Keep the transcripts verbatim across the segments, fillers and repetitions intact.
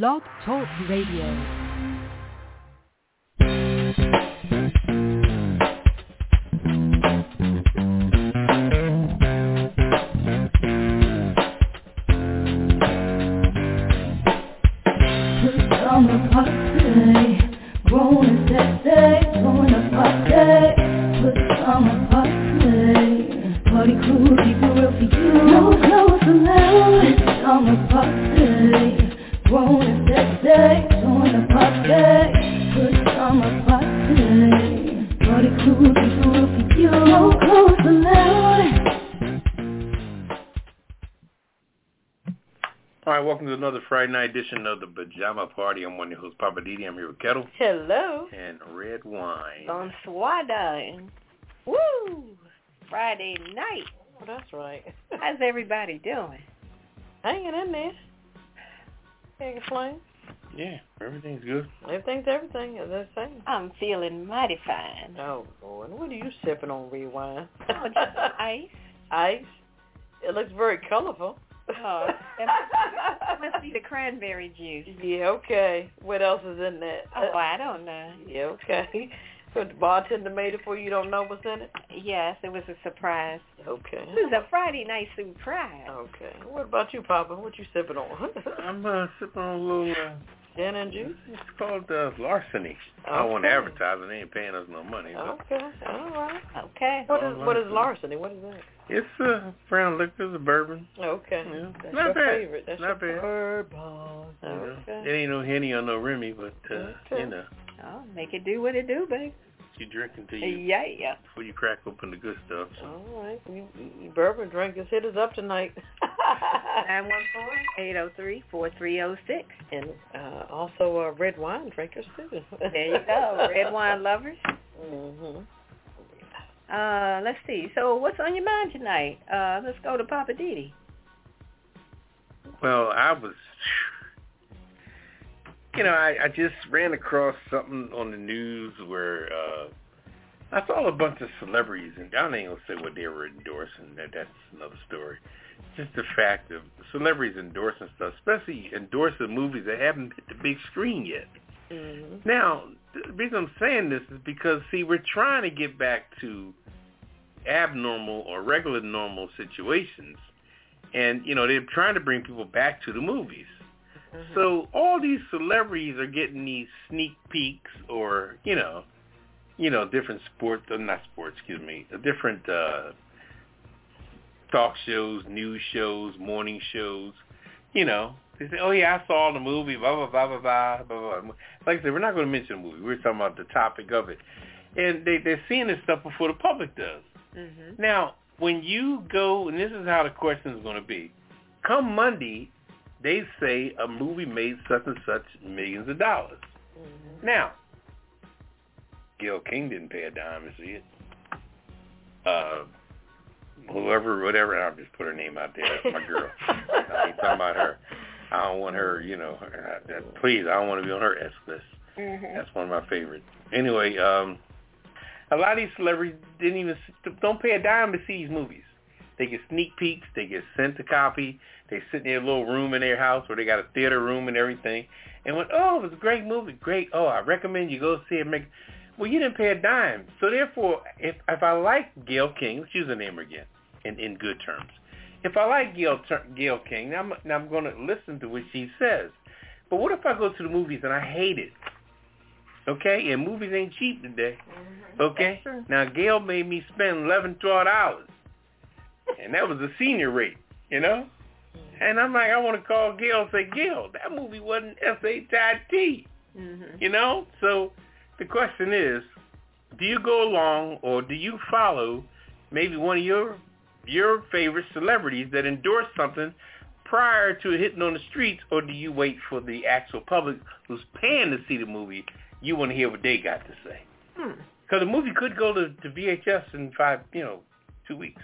Blog Talk Radio. Friday night edition of the Pajama Party. I'm one of your hosts, Poppa D D. I'm here with Ketel. Hello. And Redwine. Bonsoir, darling. Woo! Friday night. Oh, that's right. How's everybody doing? Hanging in there. Can't complain. Yeah, everything's good. Everything's everything, as I say. I'm feeling mighty fine. Oh, Lord. What are you sipping on, Rewind? Oh, just ice. Ice. It looks very colorful. Oh, that must be the cranberry juice. Yeah, okay. What else is in that? Oh, I don't know. Yeah, okay. So the bartender made it for you. You don't know what's in it? Yes, it was a surprise. Okay. It was a Friday night surprise. Okay. What about you, Papa? What you sipping on? I'm uh, sipping on a little uh, gin and juice. It's called uh, Larceny. Okay. I want to advertise it. They ain't paying us no money. Okay. All right. Okay. What is what is Larceny? What is that? It's a brown liquor, it's a bourbon. Okay. Yeah. That's not your bad. Favorite. That's not your bad. Bourbon. Okay. You know, it ain't no Henny or no Remy, but, uh, okay. you know. Oh, make it do what it do, babe. You drink until you... Yeah, yeah. Before you crack open the good stuff. So. All right. You, you bourbon drinkers, hit us up tonight. nine one four, eight oh three, four three oh six. And uh, also uh, red wine drinkers, too. There you go. Red wine lovers. Mm-hmm. Uh, let's see. So what's on your mind tonight? Uh, let's go to Poppa D D. Well, I was, you know, I, I just ran across something on the news where uh, I saw a bunch of celebrities, and I ain't going to say what they were endorsing. That, that's another story. Just the fact of celebrities endorsing stuff, especially endorsing movies that haven't hit the big screen yet. Mm-hmm. Now, the reason I'm saying this is because, see, we're trying to get back to abnormal or regular normal situations. And, you know, they're trying to bring people back to the movies. Mm-hmm. So all these celebrities are getting these sneak peeks or, you know, you know, different sports, not sports, excuse me, different uh, talk shows, news shows, morning shows, you know. They say, oh, yeah, I saw the movie, blah, blah, blah, blah, blah, blah, blah. Like I said, we're not going to mention the movie. We're talking about the topic of it. And they, they're seeing this stuff before the public does. Mm-hmm. Now, when you go, and this is how the question is going to be, come Monday, they say a movie made such and such millions of dollars. Mm-hmm. Now, Gail King didn't pay a dime to see it. Uh Whoever, whatever, I'll just put her name out there. That's my girl. I ain't talking about her. I don't want her, you know, her, uh, please, I don't want to be on her S list. Mm-hmm. That's one of my favorites. Anyway, um, a lot of these celebrities didn't even, don't pay a dime to see these movies. They get sneak peeks. They get sent a copy. They sit in their little room in their house where they got a theater room and everything. And went, oh, it was a great movie. Great. Oh, I recommend you go see it. Make Well, you didn't pay a dime. So, therefore, if if I like Gail King, let's use her name again in, in good terms. If I like Gail, Gail King, now I'm, now I'm going to listen to what she says. But what if I go to the movies and I hate it? Okay? And movies ain't cheap today. Okay? Now, Gail made me spend eleven, twelve hours. And that was a senior rate, you know? And I'm like, I want to call Gail and say, Gail, that movie wasn't S H I T. Mm-hmm. You know? So... The question is, do you go along or do you follow maybe one of your your favorite celebrities that endorse something prior to it hitting on the streets, or do you wait for the actual public who's paying to see the movie? You want to hear what they got to say. Hmm. Because the movie could go to, to V H S in five, you know, two weeks.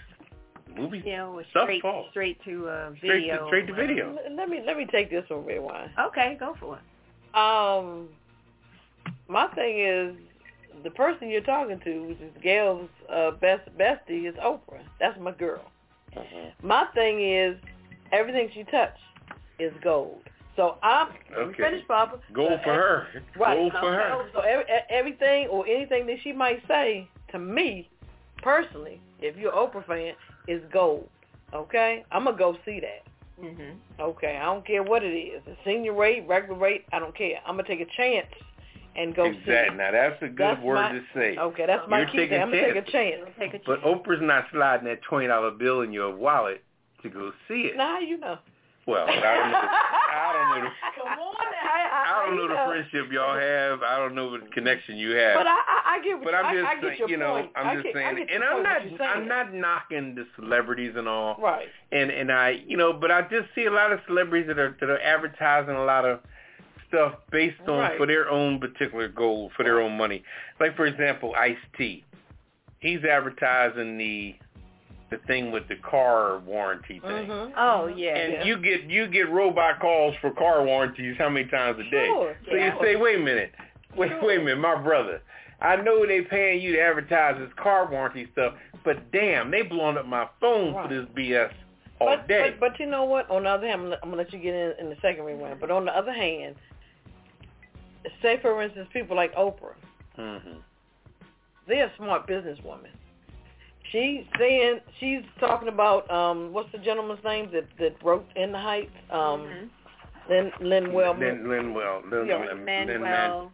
Movies, yeah, well, straight, straight to uh, video. Straight to, straight to video. Let me let me take this one, Rewind. Okay, go for it. Um. My thing is, the person you're talking to, which is Gail's uh, best bestie, is Oprah. That's my girl. Uh-huh. My thing is, everything she touched is gold. So I'm okay. finished, Papa. Go uh, for her. Right. Go so for her. So every, everything or anything that she might say to me, personally, if you're an Oprah fan, is gold. Okay? I'm going to go see that. Mm-hmm. Okay? I don't care what it is. The senior rate, regular rate, I don't care. I'm going to take a chance and go exactly. see it. Now, that's a good that's word my, to say. Okay, that's my you're key thing. I'm going to take a chance. Take a but chance. Oprah's not sliding that twenty dollar bill in your wallet to go see it. Nah, you know. Well, I don't know. I don't know, the, Come on, I, I, I don't know the friendship y'all have. I don't know the connection you have. But I, I, I get. But I'm just, I, I get you know, point. I'm just get, saying, and I'm not, I'm not knocking the celebrities and all. Right. And and I, you know, but I just see a lot of celebrities that are that are advertising a lot of stuff based on right. for their own particular goal, for their own money. Like for example, Ice-T, he's advertising the. the thing with the car warranty thing. Mm-hmm. Oh, yeah. And yeah. you get you get robot calls for car warranties how many times a day? Sure, so yeah. you say, wait a minute. Wait, sure. wait a minute, my brother. I know they paying you to advertise this car warranty stuff, but damn, they blowing up my phone right. for this B S all but, day. But, but you know what? On the other hand, I'm going to let you get in in the second round. But on the other hand, say, for instance, people like Oprah. Mm-hmm. They're a smart businesswoman. She's saying, she's talking about, um, what's the gentleman's name that, that wrote In the Heights? Um, mm-hmm. Lin, Lin, well, Lin, Lin, well, Lin, yeah. Lin, Manuel, Lin, Manuel,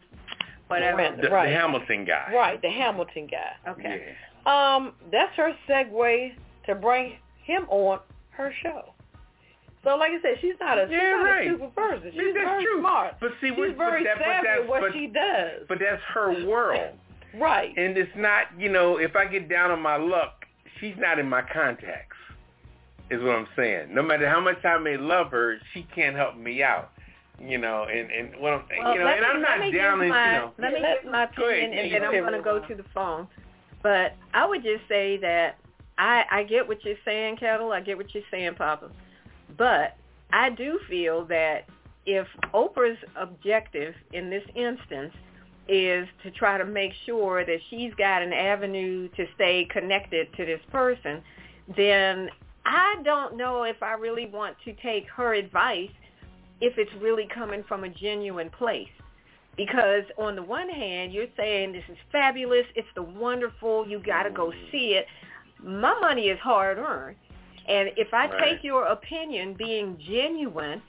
whatever. Miranda, the, right. the Hamilton guy. Right, the Hamilton guy. Okay. Yeah. Um, that's her segue to bring him on her show. So, like I said, she's not a, she's yeah, not right. a super person. She's that's very true. smart. But see, she's very that, savvy at what but, she does. But that's her world. Right. And it's not, you know, if I get down on my luck, she's not in my contacts, is what I'm saying. No matter how much I may love her, she can't help me out, you know, and, and what I'm, well, you know, and me, I'm not down in, my, you know. Let me let, give my opinion, ahead, and then I'm going to go to the phone. But I would just say that I, I get what you're saying, Ketel. I get what you're saying, Papa. But I do feel that if Oprah's objective in this instance is to try to make sure that she's got an avenue to stay connected to this person, then I don't know if I really want to take her advice if it's really coming from a genuine place. Because on the one hand, you're saying this is fabulous, it's the wonderful, you got to go see it. My money is hard-earned. And if I right. take your opinion being genuine,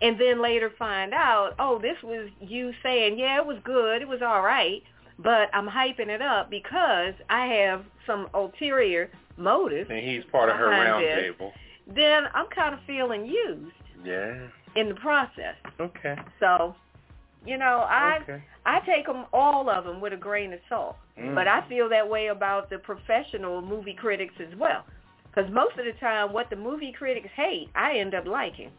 and then later find out, oh, this was you saying, yeah, it was good, it was all right, but I'm hyping it up because I have some ulterior motive. And he's part of her roundtable. Then I'm kind of feeling used. Yeah. In the process. Okay. So, you know, I okay. I take them all of them with a grain of salt, mm. but I feel that way about the professional movie critics as well, because most of the time, what the movie critics hate, I end up liking.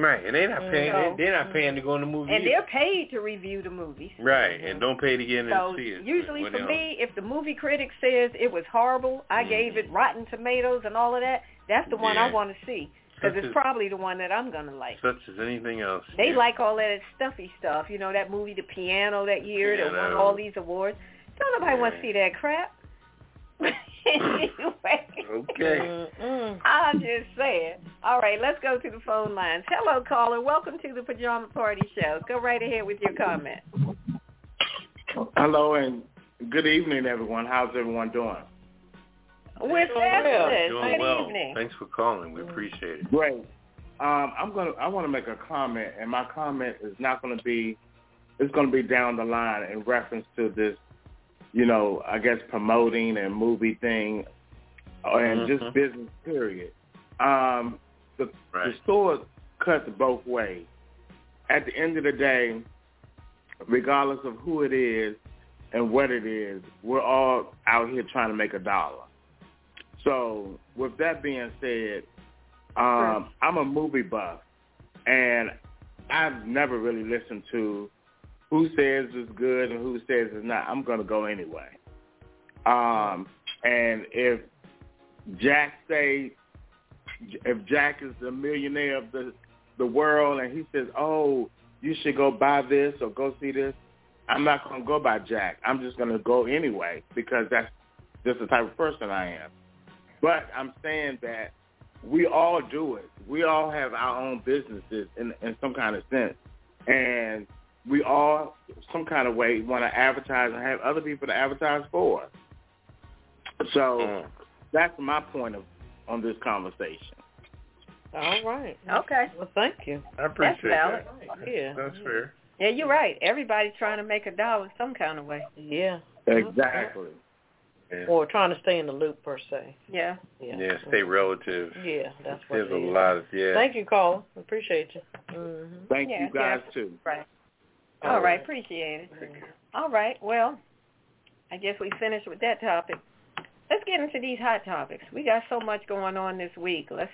Right, and they're not paying. So, they're not paying to go in the movie. And either. They're paid to review the movies. Right, and don't pay to get in so and see it. Usually, for else? me, if the movie critic says it was horrible, I mm. gave it Rotten Tomatoes and all of that. That's the one yeah. I want to see because it's as, probably the one that I'm gonna like. Such as anything else. They yeah. like all that stuffy stuff. You know that movie, The Piano, that year yeah, that won all these awards. Don't nobody yeah. want to see that crap. Anyway. Okay. Mm-mm. I'm just saying. All right, let's go to the phone lines. Hello, caller. Welcome to the Pajama Party Show. Go right ahead with your comment. Hello, and good evening, everyone. How's everyone doing? We're fabulous. Doing good well. evening. Thanks for calling. We appreciate it. Great. Um, I'm gonna. I want to make a comment, and my comment is not going to be. It's going to be down the line in reference to this. You know, I guess promoting and movie thing, and mm-hmm. just business period. Um, the, right. the sword cuts both ways. At the end of the day, regardless of who it is and what it is, we're all out here trying to make a dollar. So, with that being said, um, I'm a movie buff, and I've never really listened to. Who says it's good and who says it's not? I'm going to go anyway. Um, and if Jack say, if Jack is the millionaire of the the world and he says, oh, you should go buy this or go see this, I'm not going to go by Jack. I'm just going to go anyway because that's just the type of person I am. But I'm saying that we all do it. We all have our own businesses in, in some kind of sense. And we all, some kind of way, want to advertise and have other people to advertise for us. So mm. that's my point of on this conversation. All right. Okay. Well, thank you. I appreciate that. Yeah. That's fair. Yeah, you're right. Everybody's trying to make a dollar some kind of way. Yeah. Exactly. Yeah. Or trying to stay in the loop, per se. Yeah. Yeah, yeah stay relative. Yeah, that's what There's it is. There's a lot of, yeah. Thank you, Carla. Appreciate you. Mm-hmm. Thank yeah, you guys, yeah. too. Right. All, All right. right. Appreciate it. Mm-hmm. All right. Well, I guess we finished with that topic. Let's get into these hot topics. We got so much going on this week. Let's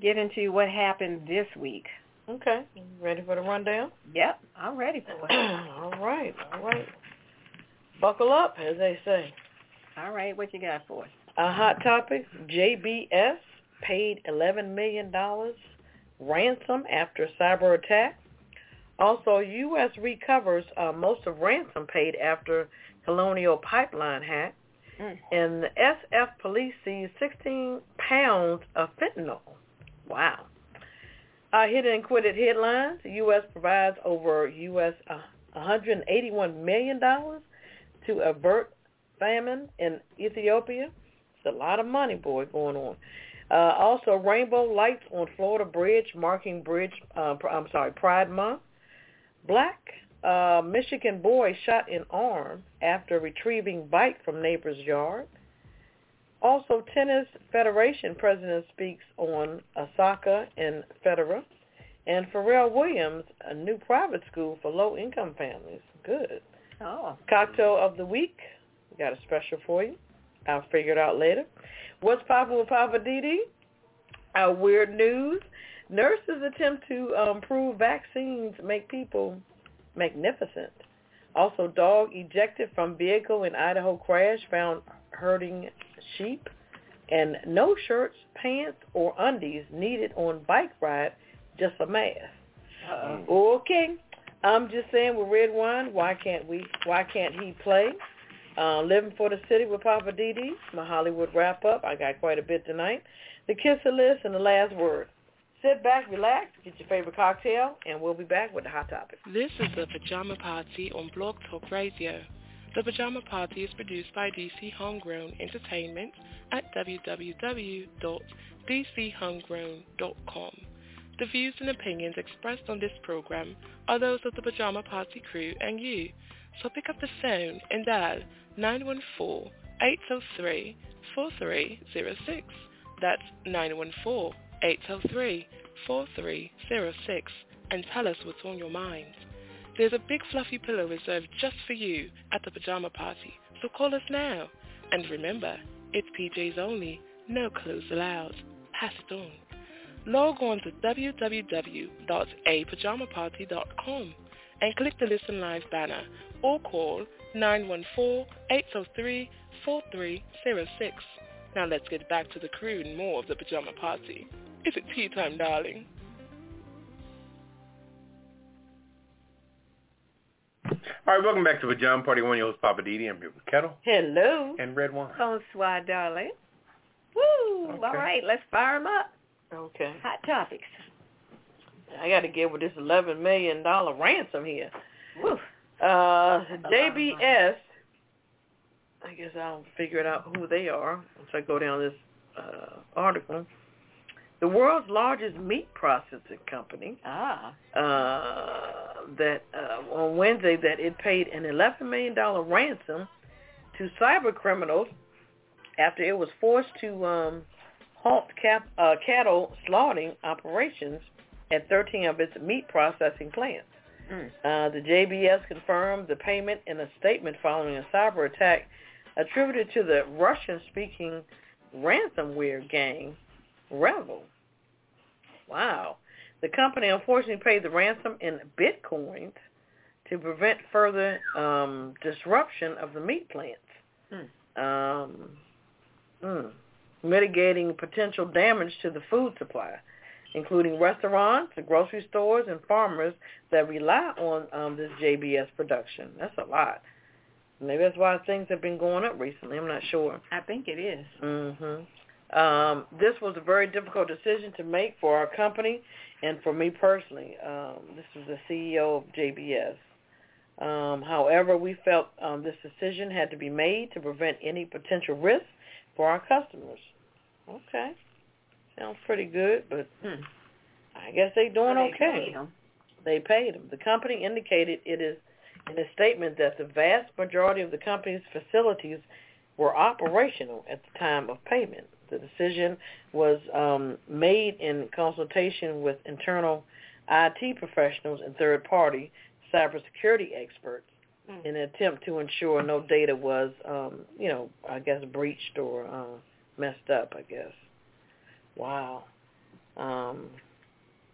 get into what happened this week. Okay. Ready for the rundown? Yep. I'm ready for it. All right. All right. Buckle up, as they say. All right. What you got for us? A hot topic. J B S paid eleven million dollars ransom after cyber attack. Also, U S recovers uh, most of ransom paid after Colonial Pipeline hack. Mm. And the S F police seized sixteen pounds of fentanyl. Wow. Uh, hit and quitted headlines. The U S provides over U S Uh, one hundred eighty-one million dollars to avert famine in Ethiopia. It's a lot of money, boy, going on. Uh, also, rainbow lights on Florida Bridge, marking Bridge, uh, I'm sorry, Pride Month. Black uh, Michigan boy shot in arm after retrieving bike from neighbor's yard. Also, Tennis Federation president speaks on Osaka and Federer. And Pharrell Williams, a new private school for low-income families. Good. Oh. Cocktail of the week. We got a special for you. I'll figure it out later. What's poppin' with Poppa D D? Our weird news. Nurses attempt to um, prove vaccines make people magnificent. Also, dog ejected from vehicle in Idaho crash found herding sheep. And no shirts, pants, or undies needed on bike ride. Just a mask. Uh-oh. Okay. I'm just saying with Redwine, why can't we? Why can't he play? Uh, Living for the City with Poppa D D. My Hollywood wrap-up. I got quite a bit tonight. The Kisser List and the last word. Sit back, relax, get your favorite cocktail, and we'll be back with the hot topic. This is the Pajama Party on Blog Talk Radio. The Pajama Party is produced by D C Homegrown Entertainment at w w w dot d c homegrown dot com. The views and opinions expressed on this program are those of the Pajama Party crew and you, so pick up the phone and dial nine one four, eight zero three, four three zero six. That's nine one four, eight zero three, four three zero six and tell us what's on your mind. There's a big fluffy pillow reserved just for you at the Pajama Party, so call us now. And remember, it's P Js only, no clothes allowed. Pass it on. Log on to w w w dot a pajama party dot com and click the Listen Live banner or call nine one four, eight zero three, four three zero six. Now let's get back to the crew and more of the Pajama Party. Is it tea time, darling? All right, welcome back to Pajama Party. One of your hosts, Poppa D D. I'm here with Ketel. Hello. And Red Wine. Bonsoir, darling. Woo! Okay. All right, let's fire them up. Okay. Hot topics. I got to get with this eleven million dollars ransom here. Woo. Uh, J B S, I guess I'll figure it out who they are once I go down this uh, article. The world's largest meat processing company ah. uh, that uh, on Wednesday that it paid an eleven million dollars ransom to cyber criminals after it was forced to... Um, halt cap, uh, cattle slaughtering operations at thirteen of its meat processing plants. Mm. Uh, the J B S confirmed the payment in a statement following a cyber attack attributed to the Russian-speaking ransomware gang, Revel. Wow. The company unfortunately paid the ransom in Bitcoin to prevent further um, disruption of the meat plants. Mm. Um, mm. mitigating potential damage to the food supply, including restaurants, grocery stores, and farmers that rely on um, this J B S production. That's a lot. Maybe that's why things have been going up recently. I'm not sure. I think it is. Mm-hmm. Um, this was a very difficult decision to make for our company and for me personally. Um, this was the C E O of J B S. Um, however, we felt um, this decision had to be made to prevent any potential risk for our customers. Okay. Sounds pretty good, but hmm, I guess they're doing well, they okay. Paid them. They paid them. The company indicated it is in a statement that the vast majority of the company's facilities were operational at the time of payment. The decision was um, made in consultation with internal I T professionals and third-party cybersecurity experts mm. in an attempt to ensure no data was, um, you know, I guess breached or uh, messed up, I guess. Wow. Um,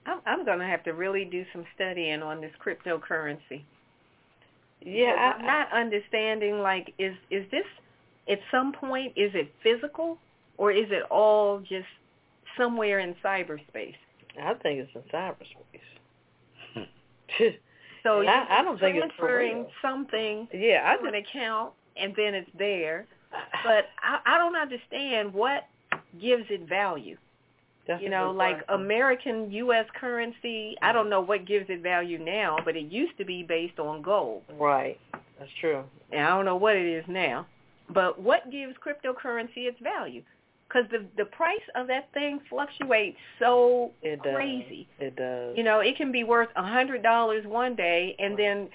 I'm, I'm going to have to really do some studying on this cryptocurrency. Yeah. I, I'm not understanding, like, is, is this, at some point, is it physical? Or is it all just somewhere in cyberspace? I think it's in cyberspace. So you're I, I don't think it's for real. Something yeah, I to an account, and then it's there. But I, I don't understand what gives it value. That's you know, like question. American U S currency, I don't know what gives it value now, but it used to be based on gold. Right. That's true. And I don't know what it is now. But what gives cryptocurrency its value? Because the the price of that thing fluctuates so it does. crazy. It does. You know, it can be worth one hundred dollars one day and then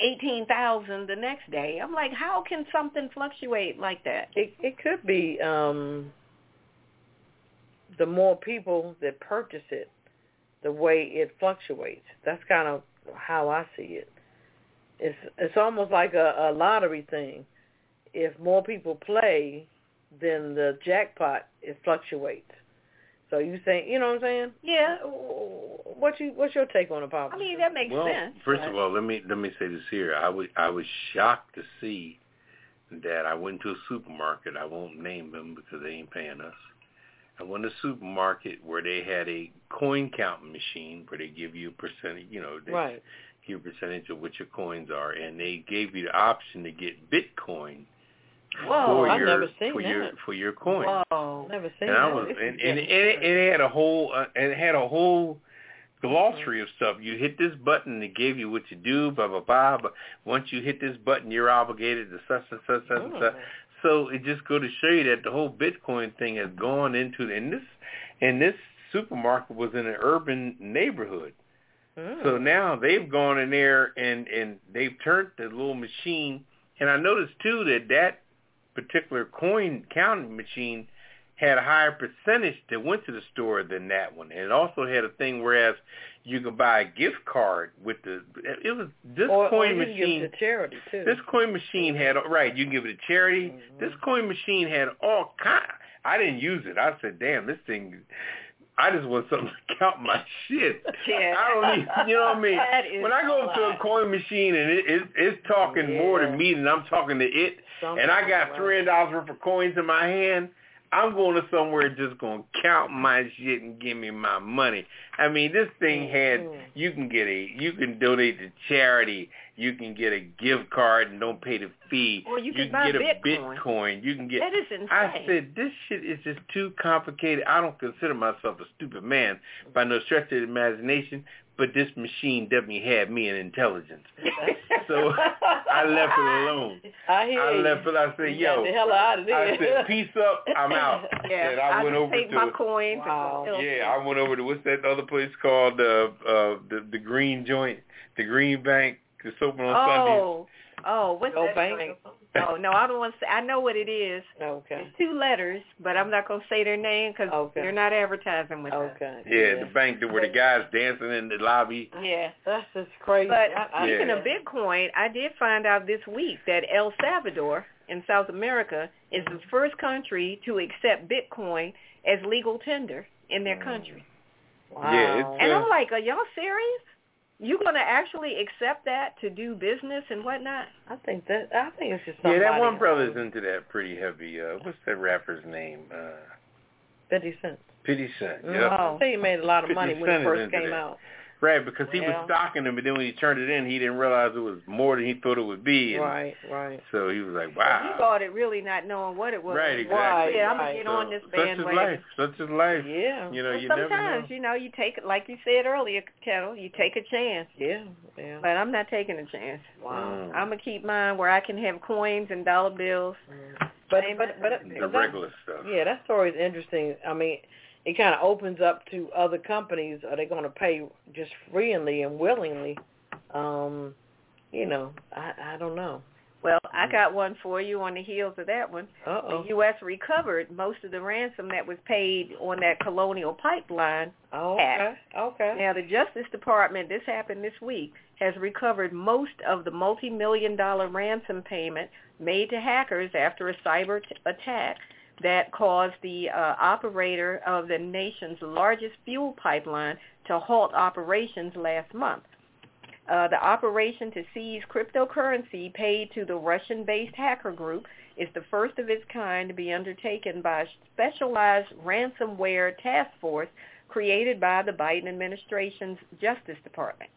eighteen thousand dollars the next day. I'm like, how can something fluctuate like that? It it could be um, the more people that purchase it, the way it fluctuates. That's kind of how I see it. It's, it's almost like a, a lottery thing. If more people play, then the jackpot, it fluctuates. So you think, you know what I'm saying? Yeah. What you what's your take on the problem? I mean, that makes well, sense. First right? of all, let me let me say this here. I was I was shocked to see that I went to a supermarket. I won't name them because they ain't paying us. I went to a supermarket where they had a coin counting machine where they give you a percentage. You know, they right. give you a percentage of what your coins are, and they gave you the option to get Bitcoin. Whoa, I've your, never seen for that. Your, for your coin. Whoa, never seen and that. I was, and, and, and, it, and it had a whole, uh, and it had a whole glossary of stuff. You hit this button, it gave you what you do, blah, blah, blah. But once you hit this button, you're obligated to such and such and such. such. So it just go to show you that the whole Bitcoin thing has gone into, and this, and this supermarket was in an urban neighborhood. Mm. So now they've gone in there and, and they've turned the little machine. And I noticed, too, that that particular coin counting machine had a higher percentage that went to the store than that one. And it also had a thing whereas you could buy a gift card with the it was this or, coin or you machine can give it to charity too. This coin machine had right, you can give it to charity. Mm-hmm. This coin machine had all kind I didn't use it. I said, damn, this thing I just want something to count my shit. Yeah. I don't even, you know what I mean? When I go up to a coin machine and it, it, it's talking yeah. more to me than I'm talking to it, something and I got three hundred dollars right. worth of coins in my hand, I'm going to somewhere just going to count my shit and give me my money. I mean, this thing had, you can get a, you can donate to charity, you can get a gift card and don't pay the fee. Or you can, you can buy get Bitcoin. a Bitcoin. You can get, that is insane. I said, this shit is just too complicated. I don't consider myself a stupid man by no stretch of the imagination, but this machine definitely had me in intelligence. So I left it alone. I, hear I left it. I said, yo, the hell out of I said, peace up, I'm out. Yeah, and I, I went over take to my coins. Wow. Yeah, I went over to, what's that other place called, uh, uh, the, the Green Joint, the Green Bank, that's open on oh. Sundays. Oh, what's oh, that? Bank. Oh, no, I don't want to say. I know what it is. Okay. It's two letters, but I'm not going to say their name because okay. they're not advertising with us. Okay. Yeah, yeah, the bank where the guys dancing in the lobby. Yeah. That's just crazy. But I, speaking yeah. of Bitcoin, I did find out this week that El Salvador in South America is the first country to accept Bitcoin as legal tender in their country. Mm. Wow. Yeah, it's, uh, and I'm like, are y'all serious? You gonna actually accept that to do business and whatnot? I think that I think it's just somebody. Yeah, that one brother's into that pretty heavy. Uh, what's that rapper's name? Uh, Fifty Cent. Fifty Cent. Yeah. Oh, I think he made a lot of money when it first came out. Right, because he yeah. was stalking him, and then when he turned it in, he didn't realize it was more than he thought it would be. And right, right. So he was like, wow. He bought it really not knowing what it was. Right, exactly. Right, yeah, I'm going to get so, on this bandwagon. Such is life. Such is life. Yeah. You know, well, you never know. Sometimes, you know, you take, like you said earlier, Ketel, you take a chance. Yeah, yeah. But I'm not taking a chance. Wow. Mm. I'm going to keep mine where I can have coins and dollar bills. Mm. But, but, but, but the regular that, stuff. Yeah, that story is interesting. I mean, it kind of opens up to other companies. Are they going to pay just freely and willingly? Um, you know, I, I don't know. Well, I got one for you on the heels of that one. Uh-oh. The U S recovered most of the ransom that was paid on that Colonial Pipeline oh, okay. okay. Now, the Justice Department, this happened this week, has recovered most of the multi-million dollar ransom payment made to hackers after a cyber t- attack that caused the uh, operator of the nation's largest fuel pipeline to halt operations last month. Uh, the operation to seize cryptocurrency paid to the Russian-based hacker group is the first of its kind to be undertaken by a specialized ransomware task force created by the Biden administration's Justice Department.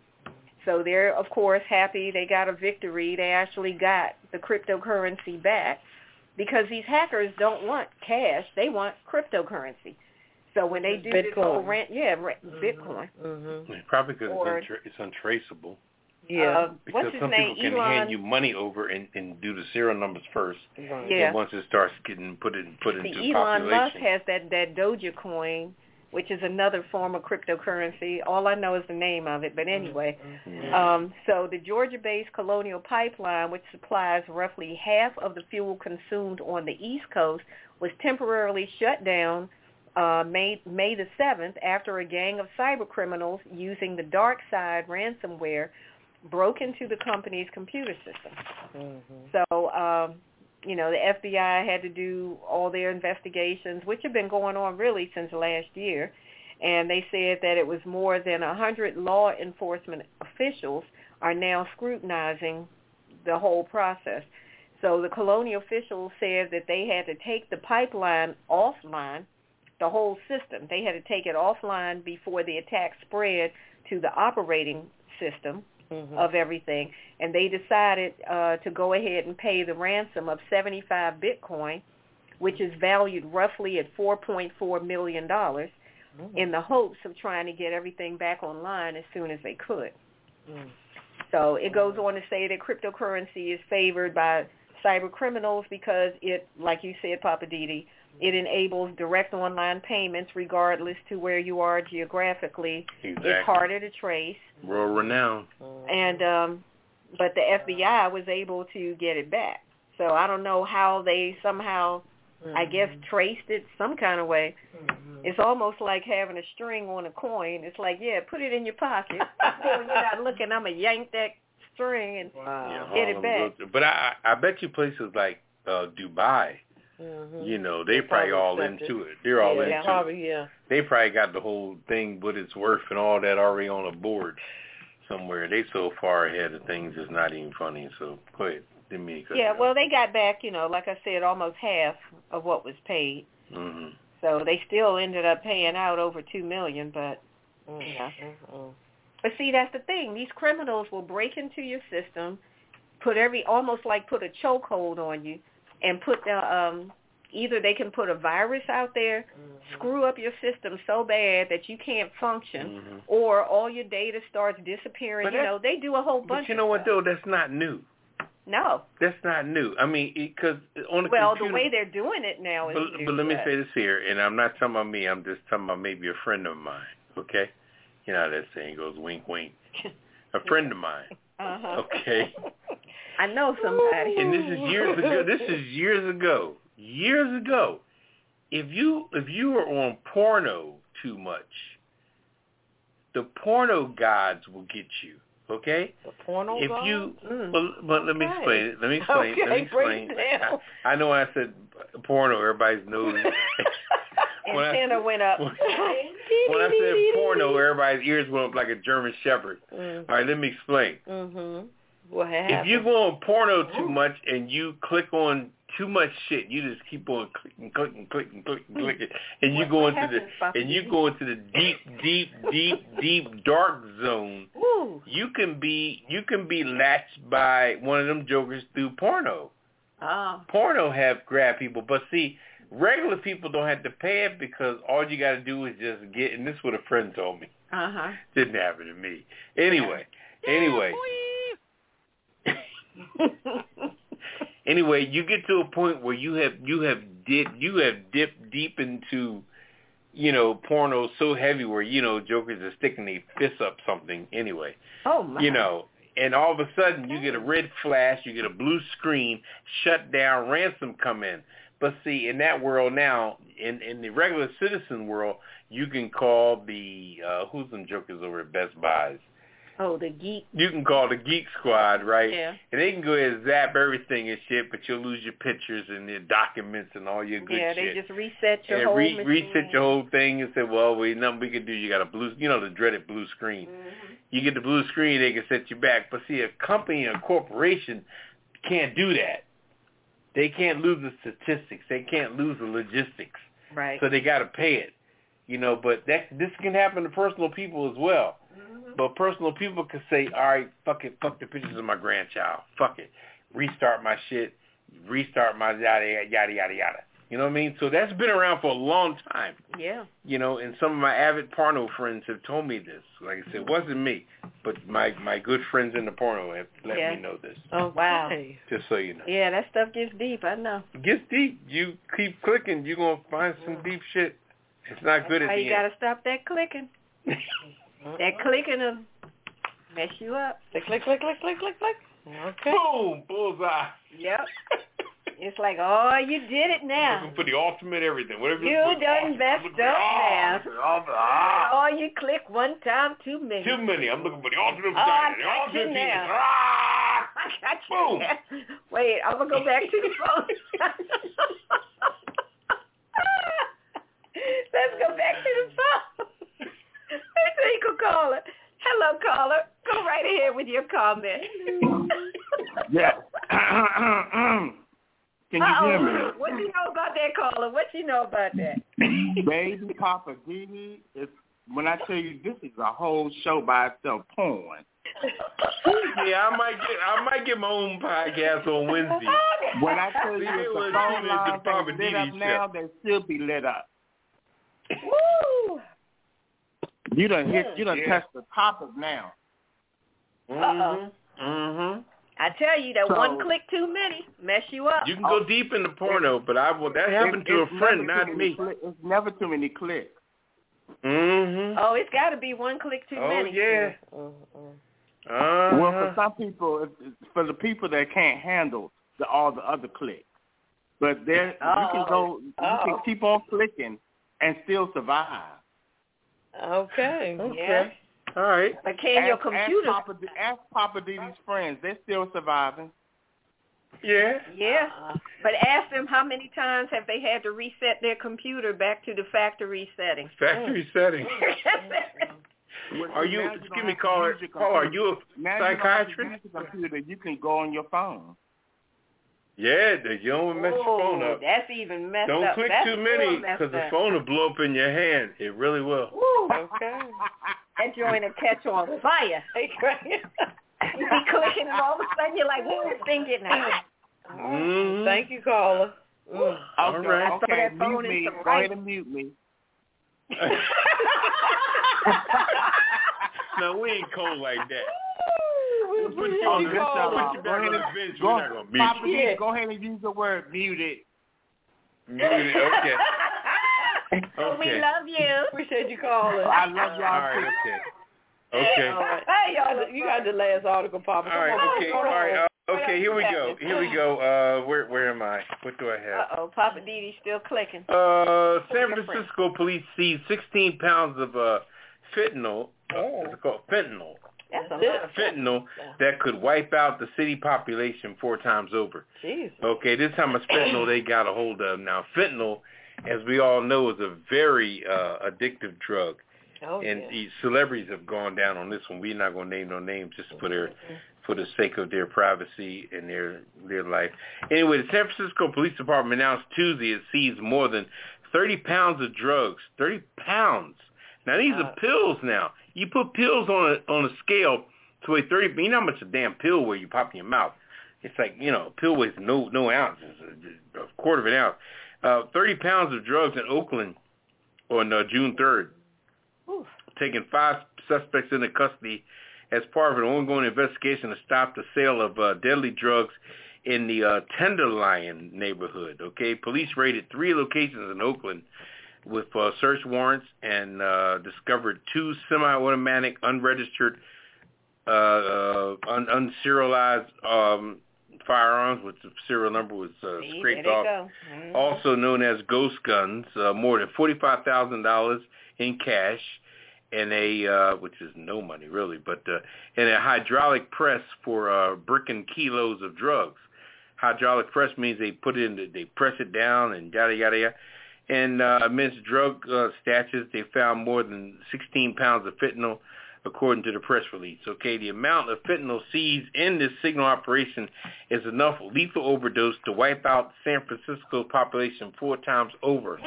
So they're, of course, happy they got a victory. They actually got the cryptocurrency back because these hackers don't want cash. They want cryptocurrency. So when they do Bitcoin. This whole rant, yeah, mm-hmm. Bitcoin. Mm-hmm. Probably because or, it's, untra- it's untraceable. Yeah. Uh, because what's his some name? people can Elon... hand you money over and, and do the serial numbers first. Right. Yeah. And once it starts getting put, in, put See, into Elon population. Elon Musk has that, that Doja coin, which is another form of cryptocurrency. All I know is the name of it, but anyway. Mm-hmm. Um, so the Georgia-based Colonial Pipeline, which supplies roughly half of the fuel consumed on the East Coast, was temporarily shut down Uh, May, May the seventh, after a gang of cyber criminals using the dark side ransomware broke into the company's computer system. Mm-hmm. So, um, you know, the F B I had to do all their investigations, which have been going on really since last year, and they said that it was more than one hundred law enforcement officials are now scrutinizing the whole process. So the Colonial officials said that they had to take the pipeline offline, the whole system. They had to take it offline before the attack spread to the operating system mm-hmm. of everything. And they decided uh, to go ahead and pay the ransom of seventy-five Bitcoin, which is valued roughly at four point four million dollars, mm-hmm. in the hopes of trying to get everything back online as soon as they could. Mm-hmm. So it goes on to say that cryptocurrency is favored by cyber criminals because it, like you said, Poppa D D, it enables direct online payments regardless to where you are geographically. Exactly. It's harder to trace. World renowned. And um, but the F B I was able to get it back. So I don't know how they somehow, mm-hmm. I guess, traced it some kind of way. Mm-hmm. It's almost like having a string on a coin. It's like, yeah, put it in your pocket. When you're not looking, I'm going to yank that string and wow. yeah, get it back. But I, I bet you places like uh, Dubai, mm-hmm. you know, they probably, probably all into it. it. They're all yeah, into probably, it. Yeah. They probably got the whole thing, what it's worth, and all that already on a board somewhere. They so far ahead of things, it's not even funny. So go ahead. Didn't mean to cut yeah, well, they got back, you know, like I said, almost half of what was paid. Mm-hmm. So they still ended up paying out over two million dollars, but, mm-hmm. you know. Mm-hmm. But see, that's the thing. These criminals will break into your system, put every, almost like put a chokehold on you, and put the, um, either they can put a virus out there, mm-hmm. screw up your system so bad that you can't function, mm-hmm. or all your data starts disappearing. You know, they do a whole bunch of stuff. But you know what, though? That's not new. No. That's not new. I mean, because on the well, computer... Well, the way they're doing it now is But, new, but let me but. say this here, and I'm not talking about me. I'm just talking about maybe a friend of mine, okay? You know how that saying goes, wink, wink. A friend of mine, uh-huh. okay? I know somebody. And this is years ago. This is years ago. Years ago. If you if you were on porno too much, the porno gods will get you. Okay? The porno if gods? You, mm. well, but let okay. me explain it. Let me explain okay, Let me explain it. I, I know when I said porno, everybody's nose. Antenna went up. When, when I said porno, everybody's ears went up like a German shepherd. Mm-hmm. All right, let me explain. Mm-hmm. If you go on porno too much and you click on too much shit. You just keep on clicking, clicking, clicking, clicking, clicking, and you go into the and you go into the deep, deep, deep, deep dark zone. Ooh. You can be you can be latched by one of them jokers through porno. Oh. Porno have grabbed people, but see, regular people don't have to pay it because all you got to do is just get. And this is what a friend told me. Uh huh. Didn't happen to me. Anyway, yeah. anyway. Yeah, Anyway, you get to a point where you have you have dip you have dipped deep into, you know, porno so heavy where, you know, jokers are sticking their fists up something anyway. Oh my. You know, and all of a sudden you get a red flash, you get a blue screen, shut down, ransom come in. But see, in that world now, in in the regular citizen world, you can call the uh, who's them jokers over at Best Buys. Oh, the geek. You can call the geek squad, right? Yeah. And they can go ahead and zap everything and shit, but you'll lose your pictures and your documents and all your good yeah, shit. Yeah, they just reset your and whole re- machine. Reset your whole thing and say, well, we nothing we can do. You got a blue, you know, the dreaded blue screen. Mm-hmm. You get the blue screen, they can set you back. But see, a company or a corporation can't do that. They can't lose the statistics. They can't lose the logistics. Right. So they got to pay it. You know, but that this can happen to personal people as well. But personal people can say, all right, fuck it, fuck the pictures of my grandchild. Fuck it. Restart my shit. Restart my yada, yada, yada, yada. You know what I mean? So that's been around for a long time. Yeah. You know, and some of my avid porno friends have told me this. Like I said, it wasn't me, but my, my good friends in the porno have let yeah. me know this. Oh, wow. Hey. Just so you know. Yeah, that stuff gets deep. I know. It gets deep. You keep clicking, you're going to find some yeah. deep shit. It's not that's good at the end. You got to stop that clicking. That clicking will mess you up. Click, click, click, click, click, click, click. Okay. Boom, bullseye. Yep. It's like, oh, you did it now. Looking for the ultimate everything. Whatever you done messed up now. Oh, you click one time too many. Too many. I'm looking for the ultimate. Oh, I got you now. I got you now. Wait, I'm going to go back to the phone. Let's go back to the phone. So you could call it. Hello, caller. Go right ahead with your comment. Yeah. Can you Uh-oh. hear me? What do you know about that, caller? What do you know about that? Baby Poppa D D, is, when I tell you this is a whole show by itself, porn. Yeah, I might get I might get my own podcast on Wednesday. When I tell you it's a phone line, they lit up now, they still be lit up. Woo! You done hit. You done yeah. touched the topic now. Uh-oh. Mm-hmm. I tell you, that so, one click too many mess you up. You can go oh, deep into porno, but I will, that happened to a friend, not me. Cli- it's never too many clicks. Mm-hmm. Oh, it's got to be one click too oh, many. Oh, yeah. Mm-hmm. Uh-huh. Well, for some people, for the people that can't handle the, all the other clicks, but there Uh-oh. you can go, you Uh-oh. can keep on clicking and still survive. Okay. Okay. Yeah. All right. But can ask, your computer ask Papa, ask Papa D D's friends? They're still surviving. Yeah. Yeah. Uh-huh. But ask them how many times have they had to reset their computer back to the factory setting. Factory mm. setting. Are you? Now excuse me, caller. Caller, are you a now psychiatrist? You, computer, you can go on your phone. Yeah, you don't mess Ooh, your phone up. That's even messed don't up. Don't click that's too many because the phone will blow up in your hand. It really will. Ooh, okay. That joint will catch on fire. You be clicking and all of a sudden you're like, whoa, this thing getting hot. Mm-hmm. Thank you, caller. Ooh. Okay, all right. I okay, that phone mute me. Go ahead and mute me. No, we ain't cold like that. Put you, oh, call, put you back on the bench. We're not going to mute you. Yeah. Go ahead and use the word muted. Muted, okay. Okay. Well, we love you. Appreciate you calling. I love y'all. All right, okay. Okay. All right. Hey, y'all, you got the last article, Papa. All right, okay. All right, uh, okay, here we go. Here we go. Uh, where where am I? What do I have? Uh-oh, Papa D D still clicking. Uh, San Francisco police seized sixteen pounds of uh, fentanyl. Oh. It's called fentanyl. That's a lot of fentanyl that could wipe out the city population four times over. Jeez. Okay, this is how much fentanyl they got a hold of. Now, fentanyl, as we all know, is a very uh, addictive drug. Oh, and yeah. These celebrities have gone down on this one. We're not going to name no names just for their for the sake of their privacy and their their life. Anyway, the San Francisco Police Department announced Tuesday it seized more than thirty pounds of drugs. thirty pounds. Now, these uh, are pills now. You put pills on a, on a scale to weigh thirty. You know how much a damn pill weigh you pop in your mouth. It's like, you know, a pill weighs no, no ounces, a quarter of an ounce. Uh, thirty pounds of drugs in Oakland on uh, June third. Oof. Taking five suspects into custody as part of an ongoing investigation to stop the sale of uh, deadly drugs in the uh, Tenderloin neighborhood, okay? Police raided three locations in Oakland with uh, search warrants and uh, discovered two semi-automatic, unregistered, uh, uh, un- unserialized um, firearms, which the serial number was uh, See, scraped off, mm-hmm. also known as ghost guns, uh, more than forty-five thousand dollars in cash, and a uh, which is no money really, but uh, and a hydraulic press for uh, bricking kilos of drugs. Hydraulic press means they put it in, they press it down, and yada yada yada. And uh, amidst drug uh, stashes, they found more than sixteen pounds of fentanyl, according to the press release. Okay, the amount of fentanyl seized in this signal operation is enough lethal overdose to wipe out San Francisco's population four times over.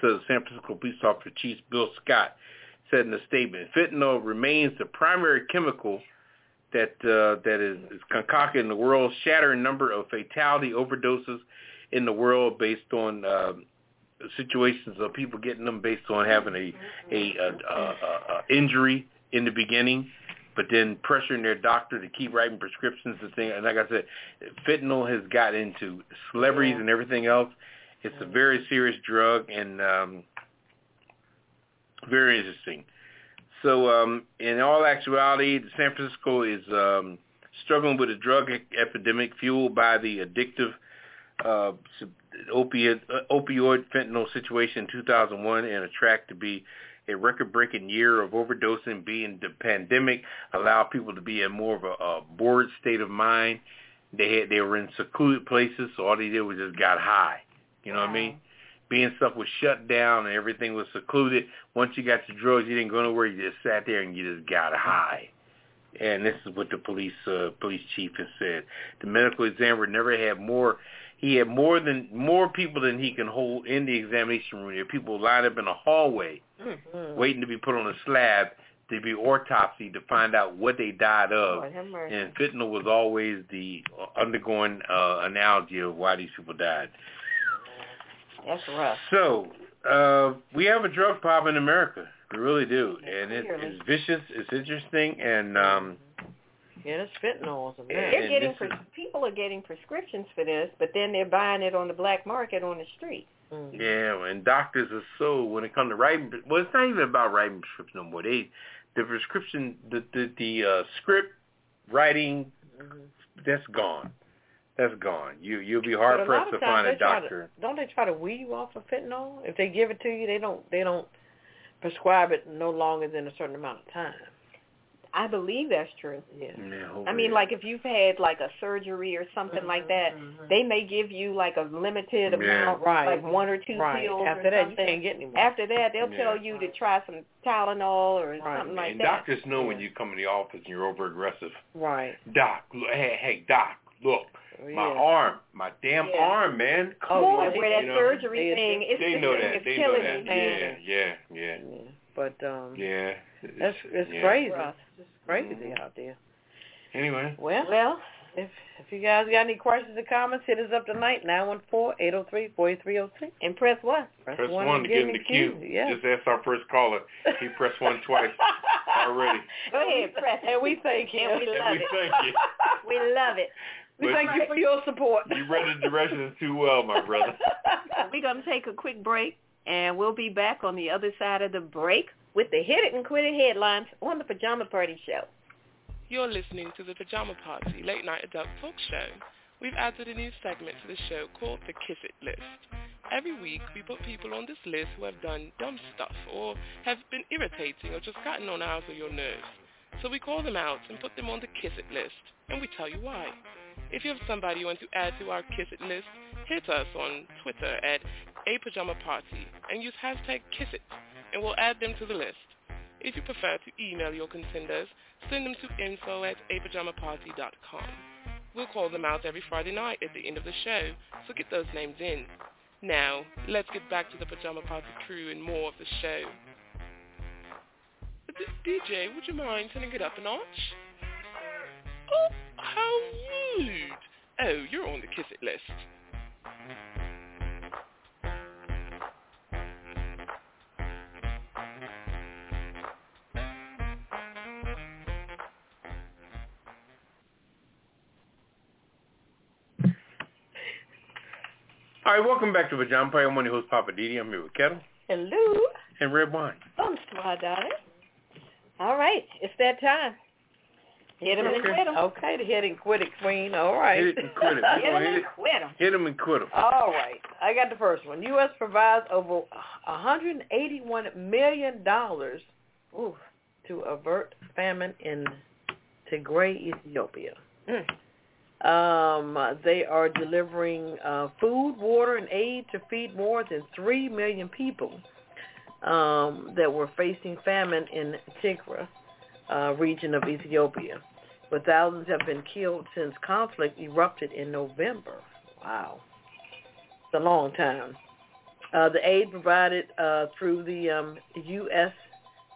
So the San Francisco Police Officer Chief Bill Scott said in a statement, fentanyl remains the primary chemical that uh, that is, is concocted in the world, shattering number of fatality overdoses in the world based on uh, situations of people getting them based on having a a, a, a, a injury in the beginning, but then pressuring their doctor to keep writing prescriptions and things. And like I said, fentanyl has got into celebrities yeah. and everything else. It's a very serious drug, and um, very interesting. So um, in all actuality, San Francisco is um, struggling with a drug epidemic fueled by the addictive uh, opiate, uh, opioid fentanyl situation in two thousand one and a track to be a record-breaking year of overdosing, being the pandemic allowed people to be in more of a, a bored state of mind. They had, they were in secluded places, so all they did was just got high. You know wow. what I mean? Being stuff was shut down and everything was secluded. Once you got your drugs, you didn't go nowhere. You just sat there and you just got high. And this is what the police uh, police chief has said. The medical examiner never had more. He had more than more people than he can hold in the examination room. There were people lined up in a hallway, mm-hmm. waiting to be put on a slab to be autopsied to find out what they died of. Oh, and fentanyl was always the undergoing uh, analogy of why these people died. That's rough. So, uh, we have a drug problem in America. We really do. And it, it's vicious. It's interesting. And, um... yeah, this fentanyl is a mess. They're getting pres- is, people are getting prescriptions for this, but then they're buying it on the black market on the street. Mm-hmm. Yeah, and doctors are so, when it comes to writing... Well, it's not even about writing prescriptions no more. They, the prescription, the, the, the uh, script writing, mm-hmm. that's gone. That's gone. You, you'll be hard-pressed to find a doctor. To, don't they try to weed you off of fentanyl? If they give it to you, they don't they don't prescribe it no longer than a certain amount of time. I believe that's true. Yeah. yeah I mean, yeah. like if you've had like a surgery or something mm-hmm, like that, mm-hmm. they may give you like a limited yeah. amount, right. like one or two right. pills After or that, something. You can't get any more. After that, they'll yeah. tell you to try some Tylenol or right. something like and that. And doctors know yeah. when you come in the office and you're over-aggressive. Right. Doc, hey, hey, doc. Look, oh, yeah. my arm, my damn yeah. arm, man. Come oh, on. Where that you know, surgery they, thing is killing me. They know that. They know that. Me, yeah, yeah, yeah. But, um, yeah. It's, that's, it's yeah. crazy. It's crazy mm-hmm. out there. Anyway. Well, well if, if you guys got any questions or comments, hit us up tonight, nine one four, eight oh three, four three oh six. And press what? Press, press one, one to get in the queue. queue. Yeah. Just ask our first caller. He pressed one twice already. Go ahead, press. And we thank you. And we love and we thank it. You. We love it. We thank right. you for your support. You read the directions too well, my brother. We're going to take a quick break, and we'll be back on the other side of the break with the Hit It and Quit It headlines on the Pajama Party Show. You're listening to the Pajama Party Late Night Adult Talk Show. We've added a new segment to the show called the Kiss It List. Every week, we put people on this list who have done dumb stuff or have been irritating or just gotten on ours or your nerves. So we call them out and put them on the Kiss It List, and we tell you why. If you have somebody you want to add to our Kiss It list, hit us on Twitter at A Pajama Party and use hashtag Kiss It, and we'll add them to the list. If you prefer to email your contenders, send them to info at a pajama party dot com. We'll call them out every Friday night at the end of the show, so get those names in. Now, let's get back to the Pajama Party Crew and more of the show. D J, would you mind turning it up a notch? Oh, how rude! Oh, you're on the Kiss It list. All right, welcome back to Pajama Party. I'm one of your hosts, Poppa D D. I'm here with Ketel. Hello. And Redwine. Bonsoir, darling. All right, it's that time. Hit him okay. and quit him. Okay, to hit and quit it, Queen. All right. Hit it and quit him. hit him and quit him. Hit him and quit him. All right, I got the first one. U S provides over one hundred eighty-one million dollars ooh, to avert famine in Tigray, Ethiopia. Mm. Um, they are delivering uh, food, water, and aid to feed more than three million people. Um, that were facing famine in Tigray, uh, region of Ethiopia, where thousands have been killed since conflict erupted in November. Wow. It's a long time. Uh, the aid provided uh, through the um, U S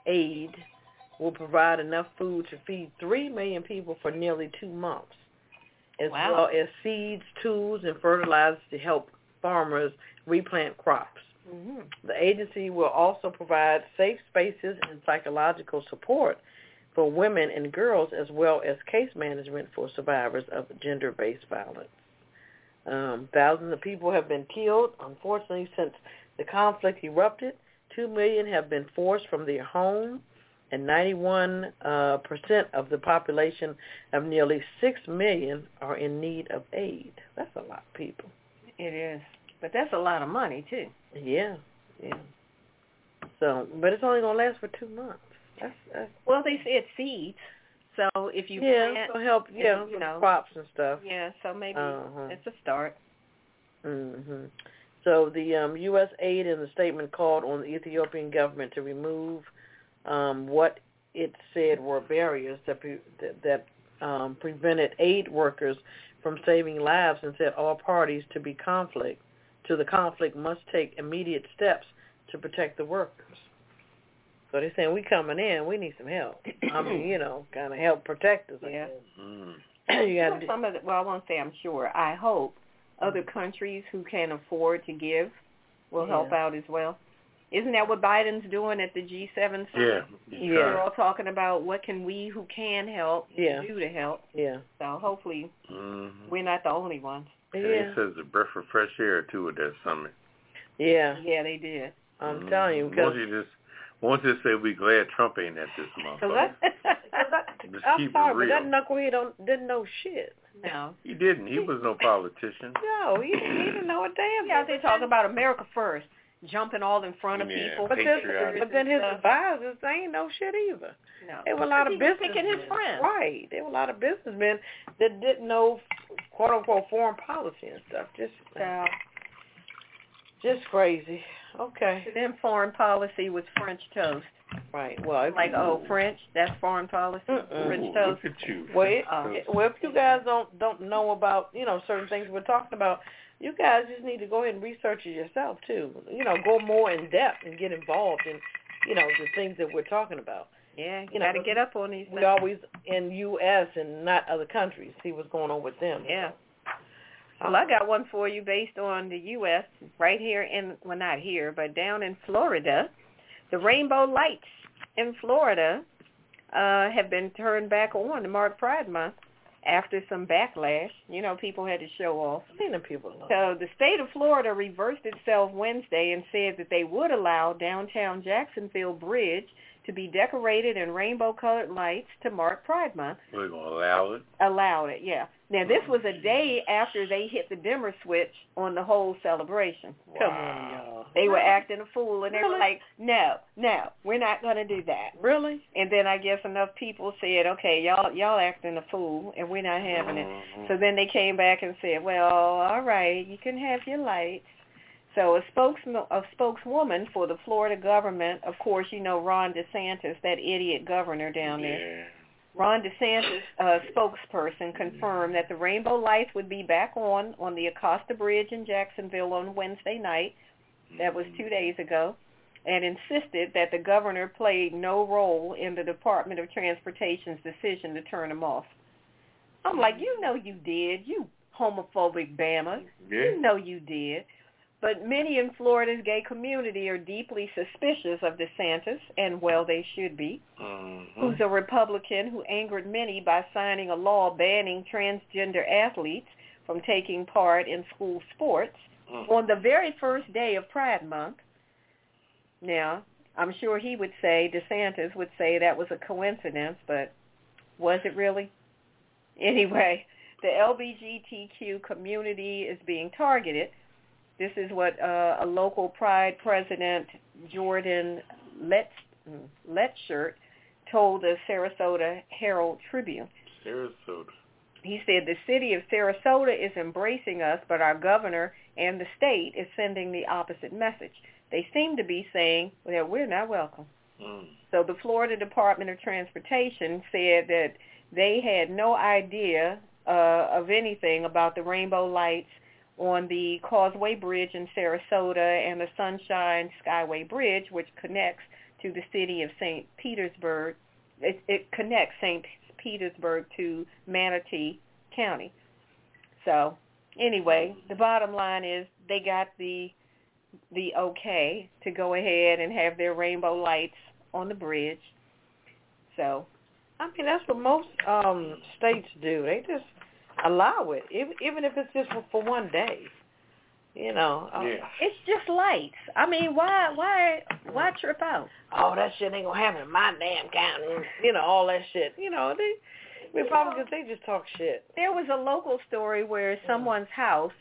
aid will provide enough food to feed three million people for nearly two months, as wow. well as seeds, tools, and fertilizers to help farmers replant crops. Mm-hmm. The agency will also provide safe spaces and psychological support for women and girls, as well as case management for survivors of gender-based violence. Um, thousands of people have been killed, unfortunately, since the conflict erupted. Two million have been forced from their home, and ninety-one percent uh, percent of the population of nearly six million are in need of aid. That's a lot of people. It is. But that's a lot of money, too. Yeah, yeah. So, but it's only going to last for two months. That's, that's well, they say it's seeds, so if you yeah, plant... it'll help, yeah, you know, crops and stuff. Yeah, so maybe uh-huh. it's a start. Mm-hmm. So the um, U S aid in the statement called on the Ethiopian government to remove um, what it said were barriers that pre- that um, prevented aid workers from saving lives, and said all parties to be conflict. to the conflict must take immediate steps to protect the workers. So they're saying, we coming in, we need some help. I mean, you know, kind of help protect us. Yeah. Mm-hmm. you well, some of the, well, I won't say I'm sure. I hope other countries who can afford to give will yeah. help out as well. Isn't that what Biden's doing at the G seven? Yeah. yeah. They're all talking about what can we who can help yeah. do to help. Yeah. So hopefully mm-hmm. we're not the only ones. Yeah. It says a breath of fresh air, too, at that summit. Yeah. Yeah, they did. I'm mm-hmm. telling you. Won't you just, won't you say we glad Trump ain't at this month? I'm sorry, but that knucklehead don't, didn't know shit. No. He didn't. He was no politician. No, he, he didn't know a damn thing. Out there talking about America first, jumping all in front of yeah, people. But, this, but then his advisors, they ain't no shit either. No. They were a lot of businessmen. His friends. Right. They were a lot of businessmen that didn't know, quote, unquote, foreign policy and stuff. Just uh, just crazy. Okay. So then foreign policy was French toast. Right. Well, if Like, you, oh, French, that's foreign policy, uh-uh. French toast. Look at you. Well, it, uh, it, well, if you guys don't, don't know about, you know, certain things we're talking about, you guys just need to go ahead and research it yourself, too. You know, go more in depth and get involved in, you know, the things that we're talking about. Yeah, you, you got to get up on these things. We're always in U S and not other countries, see what's going on with them. Yeah. Well, I got one for you based on the U S right here in, well, not here, but down in Florida. The rainbow lights in Florida uh, have been turned back on to mark Pride Month. After some backlash, you know, people had to show off. People so the state of Florida reversed itself Wednesday and said that they would allow downtown Jacksonville Bridge to be decorated in rainbow-colored lights to mark Pride Month. We're going to allow it? Allow it, yeah. Now, this was a day after they hit the dimmer switch on the whole celebration. Wow. Come on, y'all. They were acting a fool, and they really? were like, no, no, we're not going to do that. Really? And then I guess enough people said, okay, y'all y'all acting a fool, and we're not having it. Mm-hmm. So then they came back and said, well, all right, you can have your lights. So a spokesman, a spokeswoman for the Florida government, of course, you know Ron DeSantis, that idiot governor down there. Yeah. Ron DeSantis' uh, spokesperson confirmed that the rainbow lights would be back on on the Acosta Bridge in Jacksonville on Wednesday night. That was two days ago, and insisted that the governor played no role in the Department of Transportation's decision to turn them off. I'm like, you know you did, you homophobic Bama. Yeah. You know you did. But many in Florida's gay community are deeply suspicious of DeSantis, and, well, they should be, mm-hmm. who's a Republican who angered many by signing a law banning transgender athletes from taking part in school sports mm-hmm. on the very first day of Pride Month. Now, I'm sure he would say, DeSantis would say that was a coincidence, but was it really? Anyway, the L G B T Q community is being targeted. This is what uh, a local Pride president, Jordan Letchert, told the Sarasota Herald Tribune. Sarasota. He said, the city of Sarasota is embracing us, but our governor and the state is sending the opposite message. They seem to be saying that we're not welcome. Mm. So the Florida Department of Transportation said that they had no idea uh, of anything about the rainbow lights on the Causeway Bridge in Sarasota and the Sunshine Skyway Bridge, which connects to the city of Saint Petersburg. It, it connects Saint Petersburg to Manatee County. So anyway, the bottom line is they got the the okay to go ahead and have their rainbow lights on the bridge. So, I mean, that's what most um, states do. They just allow it, even if it's just for one day, you know. Um, yeah. It's just lights. I mean, why, why, why trip out? Oh, that shit ain't gonna happen in my damn county. You know, all that shit. You know, they Republicans, they just talk shit. There was a local story where someone's house,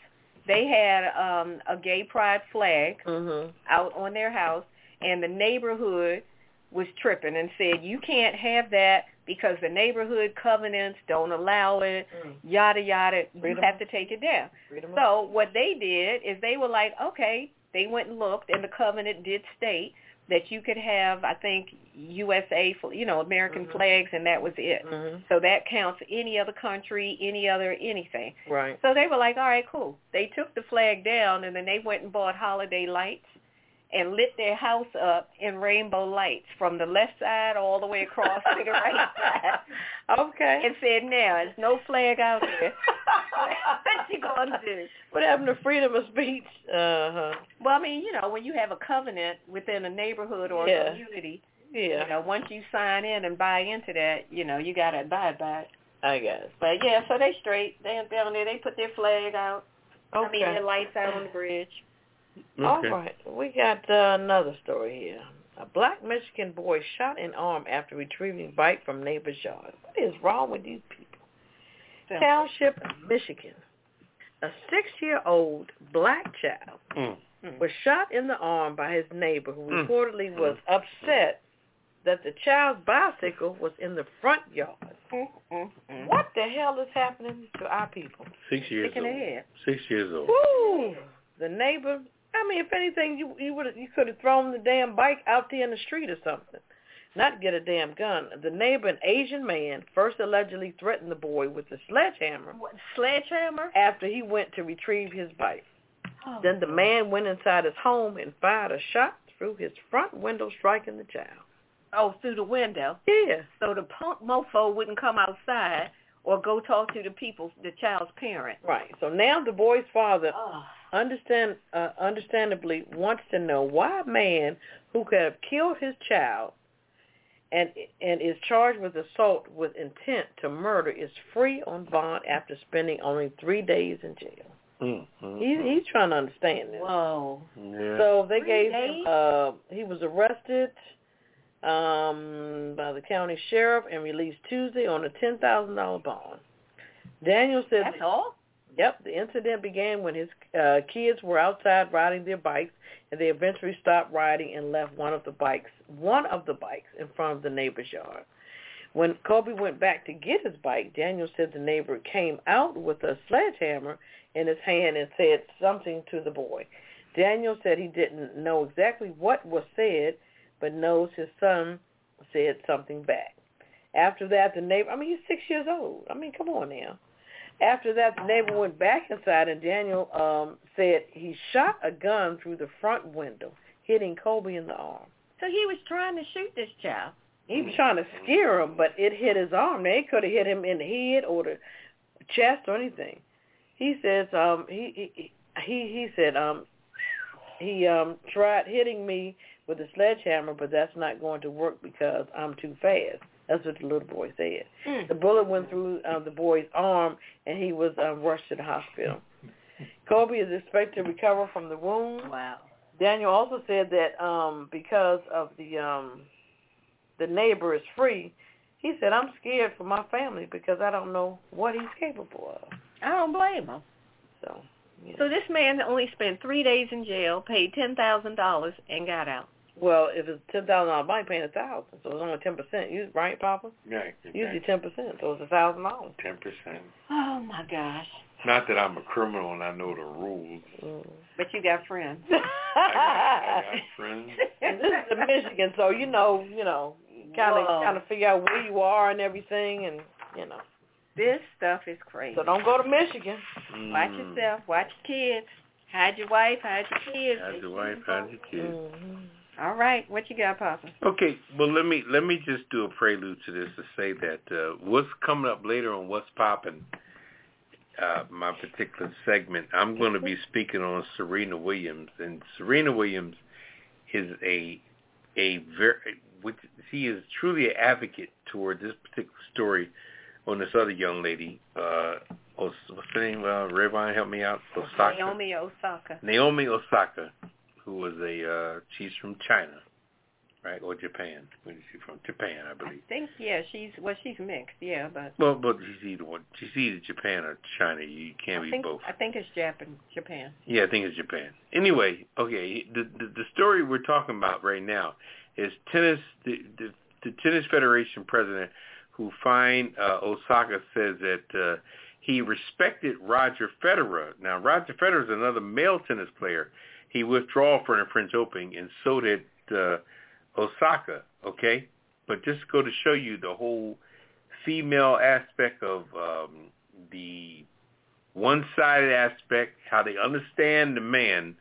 they had um, a gay pride flag mm-hmm. out on their house, and the neighborhood was tripping and said, you can't have that because the neighborhood covenants don't allow it, mm. yada, yada. Freedom. You have to take it down. Freedom. So what they did is they were like, okay, they went and looked, and the covenant did state that you could have, I think, U S A, you know, American mm-hmm. flags, and that was it. Mm-hmm. So that counts any other country, any other anything. Right. So they were like, all right, cool. They took the flag down, and then they went and bought holiday lights and lit their house up in rainbow lights from the left side all the way across to the right side. Okay. And said, now, there's no flag out there. What you going to do? What happened to freedom of speech? Uh-huh. Well, I mean, you know, when you have a covenant within a neighborhood or yeah. a community, yeah. you know, once you sign in and buy into that, you know, you got to abide by it. I guess. But, yeah, so they straight. They down there. They put their flag out. Okay. I mean, their lights out on the bridge. Okay. All right, we got uh, another story here. A black Michigan boy shot in arm after retrieving bike from neighbor's yard. What is wrong with these people? Sounds Township, like Michigan. A six-year-old black child mm. was shot in the arm by his neighbor, who mm. reportedly was mm. upset that the child's bicycle was in the front yard. Mm. Mm. Mm. What the hell is happening to our people? Six years Sticking old. Ahead. Six years old. Woo! The neighbor... I mean, if anything, you you would you could have thrown the damn bike out there in the street or something, not get a damn gun. The neighbor, an Asian man, first allegedly threatened the boy with a sledgehammer. What, sledgehammer? After he went to retrieve his bike. Oh. Then the man went inside his home and fired a shot through his front window, striking the child. Oh, through the window? Yeah. So the punk mofo wouldn't come outside or go talk to the people, the child's parent. Right. So now the boy's father... Oh. Understand, uh, understandably wants to know why a man who could have killed his child and and is charged with assault with intent to murder is free on bond after spending only three days in jail. Mm-hmm. He, he's trying to understand this. Whoa. Yeah. So they three gave days? him, uh, he was arrested um, by the county sheriff and released Tuesday on a ten thousand dollars bond. Daniel said... That's all? Yep, the incident began when his uh, kids were outside riding their bikes, and they eventually stopped riding and left one of the bikes, one of the bikes, in front of the neighbor's yard. When Kobe went back to get his bike, Daniel said the neighbor came out with a sledgehammer in his hand and said something to the boy. Daniel said he didn't know exactly what was said, but knows his son said something back. After that, the neighbor, I mean, he's six years old. I mean, come on now. After that, the neighbor went back inside, and Daniel um, said he shot a gun through the front window, hitting Kobe in the arm. So he was trying to shoot this child. He was trying to scare him, but it hit his arm. They could have hit him in the head or the chest or anything. He says um, he, he he he said um, he um, tried hitting me with a sledgehammer, but that's not going to work because I'm too fast. That's what the little boy said. Mm. The bullet went through uh, the boy's arm, and he was uh, rushed to the hospital. Kobe is expected to recover from the wound. Wow. Daniel also said that um, because of the um, the neighbor is free, he said, I'm scared for my family because I don't know what he's capable of. I don't blame him. So, yeah. So this man only spent three days in jail, paid ten thousand dollars, and got out. Well, if it's ten thousand dollars, I'm paying a thousand, so it's only ten percent. You right, Papa? Right. Exactly. Usually ten percent, so it's a thousand dollars. Ten percent. Oh my gosh. Not that I'm a criminal and I know the rules. Mm. But you got friends. I, got, I got friends. And this is in Michigan, so you know, you know, kind of, kind of figure out where you are and everything, and you know. This stuff is crazy. So don't go to Michigan. Mm. Watch yourself. Watch your kids. Hide your wife. Hide your kids. Hide your wife. Hide your kids. Mm-hmm. All right, what you got, Papa? Okay, well let me let me just do a prelude to this to say that uh, what's coming up later on What's Poppin', uh, my particular segment, I'm going to be speaking on Serena Williams, and Serena Williams is a a very which she is truly an advocate toward this particular story on this other young lady. Uh, what's her name? Uh, Redwine, help me out. Osaka. Naomi Osaka. Naomi Osaka. Who was a, uh, she's from China, right, or Japan. Where is she from? Japan, I believe. I think, yeah, she's, well, she's mixed, yeah, but. Well, but she's either one. She's either Japan or China. You can't I be think, both. I think it's Japan. Japan. Yeah, I think it's Japan. Anyway, okay, the the, the story we're talking about right now is tennis, the, the, the Tennis Federation president who fined uh, Osaka says that uh, he respected Roger Federer. Now, Roger Federer is another male tennis player. He withdrew from the French Open, and so did uh, Osaka, okay? But just go to show you the whole female aspect of um, the one-sided aspect, how they understand the man,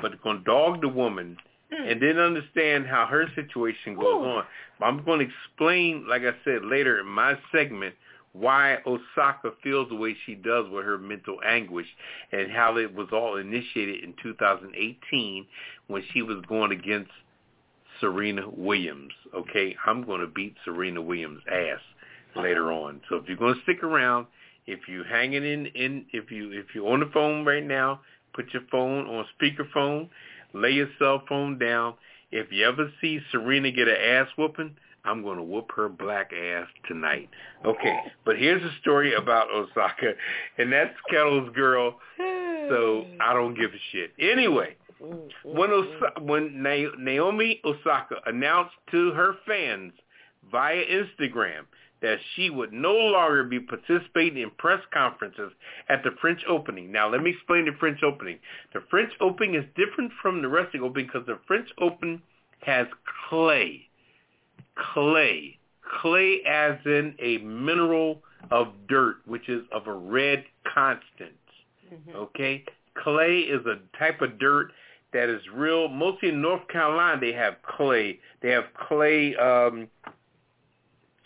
but they're going to dog the woman, mm. and then understand how her situation goes Ooh. on. I'm going to explain, like I said, later in my segment, why Osaka feels the way she does with her mental anguish and how it was all initiated in two thousand eighteen when she was going against Serena Williams. Okay, I'm going to beat Serena Williams' ass later on. So if you're going to stick around, if you're hanging in, in if, you, if you're on the phone right now, put your phone on speakerphone, lay your cell phone down. If you ever see Serena get an ass whooping, I'm going to whoop her black ass tonight. Okay, but here's a story about Osaka, and that's Ketel's girl, so I don't give a shit. Anyway, when, Osa- when Naomi Osaka announced to her fans via Instagram that she would no longer be participating in press conferences at the French Opening. Now, let me explain the French Opening. The French Opening is different from the rest of the Open because the French Open has clay. Clay, clay as in a mineral of dirt, which is of a red constant, mm-hmm. okay? Clay is a type of dirt that is real. Mostly in North Carolina, they have clay. They have clay, um,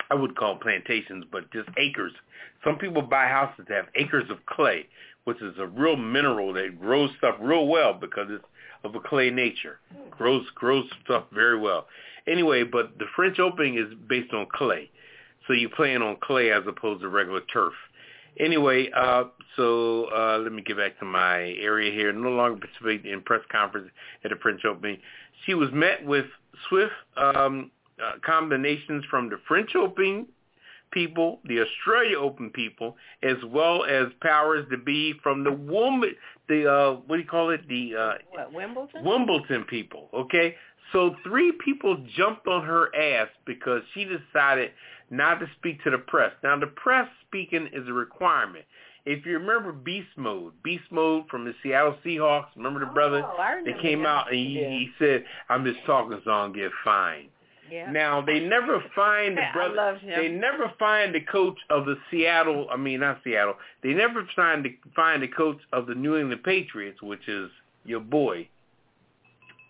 I would call plantations, but just acres. Some people buy houses that have acres of clay, which is a real mineral that grows stuff real well because it's of a clay nature. Grows, grows stuff very well. Anyway, but the French Opening is based on clay. So you're playing on clay as opposed to regular turf. Anyway, uh, so uh, let me get back to my area here. No longer participating in press conference at the French Opening. She was met with swift um, uh, combinations from the French Opening people, the Australia Open people, as well as powers to be from the woman, the uh, what do you call it? The uh, what, Wimbledon? Wimbledon people, okay? So three people jumped on her ass because she decided not to speak to the press. Now, the press speaking is a requirement. If you remember Beast Mode, Beast Mode from the Seattle Seahawks, remember the oh, brother that came that. out and he, yeah. he said, I'm just talking so I don't get fined. Yeah. Now, they never find the brother, they never find the coach of the Seattle, I mean, not Seattle, they never find the, find the coach of the New England Patriots, which is your boy.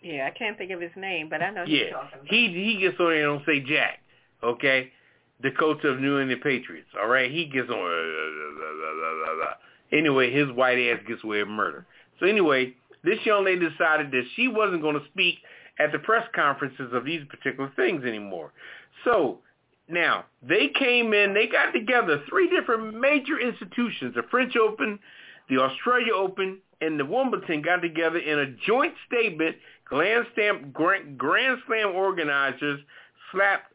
Yeah, I can't think of his name, but I know yeah. he's talking about. He, he gets on there and don't say Jack, okay? The coach of New England Patriots, all right? He gets on. Blah, blah, blah, blah, blah. Anyway, his white ass gets away with murder. So anyway, this young lady decided that she wasn't going to speak at the press conferences of these particular things anymore. So now they came in, they got together three different major institutions, the French Open, the Australia Open, and the Wimbledon got together in a joint statement. Grand Slam, Grand, Grand Slam organizers slapped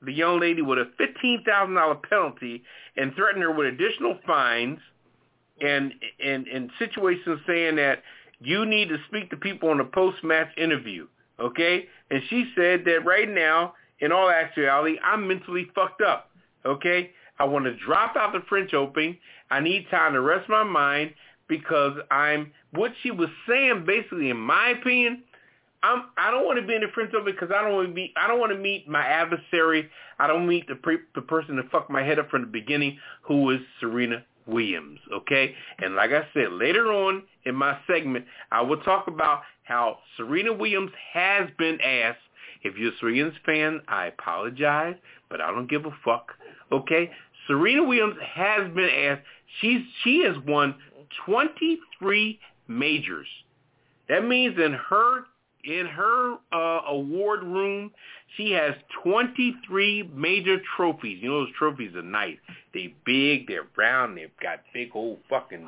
the young lady with a fifteen thousand dollars penalty and threatened her with additional fines and, and, and situations saying that you need to speak to people in a post-match interview, okay? And she said that right now, in all actuality, I'm mentally fucked up, okay? I want to drop out the French Open. I need time to rest my mind because I'm, what she was saying basically, in my opinion, I'm, I don't want to be in the French Open because I don't want to be. I don't want to meet my adversary. I don't meet the pre, the person that fucked my head up from the beginning, who is Serena Williams. Okay, and like I said later on in my segment, I will talk about how Serena Williams has been asked. If you're a Serena's fan, I apologize, but I don't give a fuck. Okay, Serena Williams has been asked. She's she has won twenty-three majors. That means in her. In her uh, award room, she has twenty-three major trophies. You know those trophies are nice. They're big, they're round, they've got big old fucking...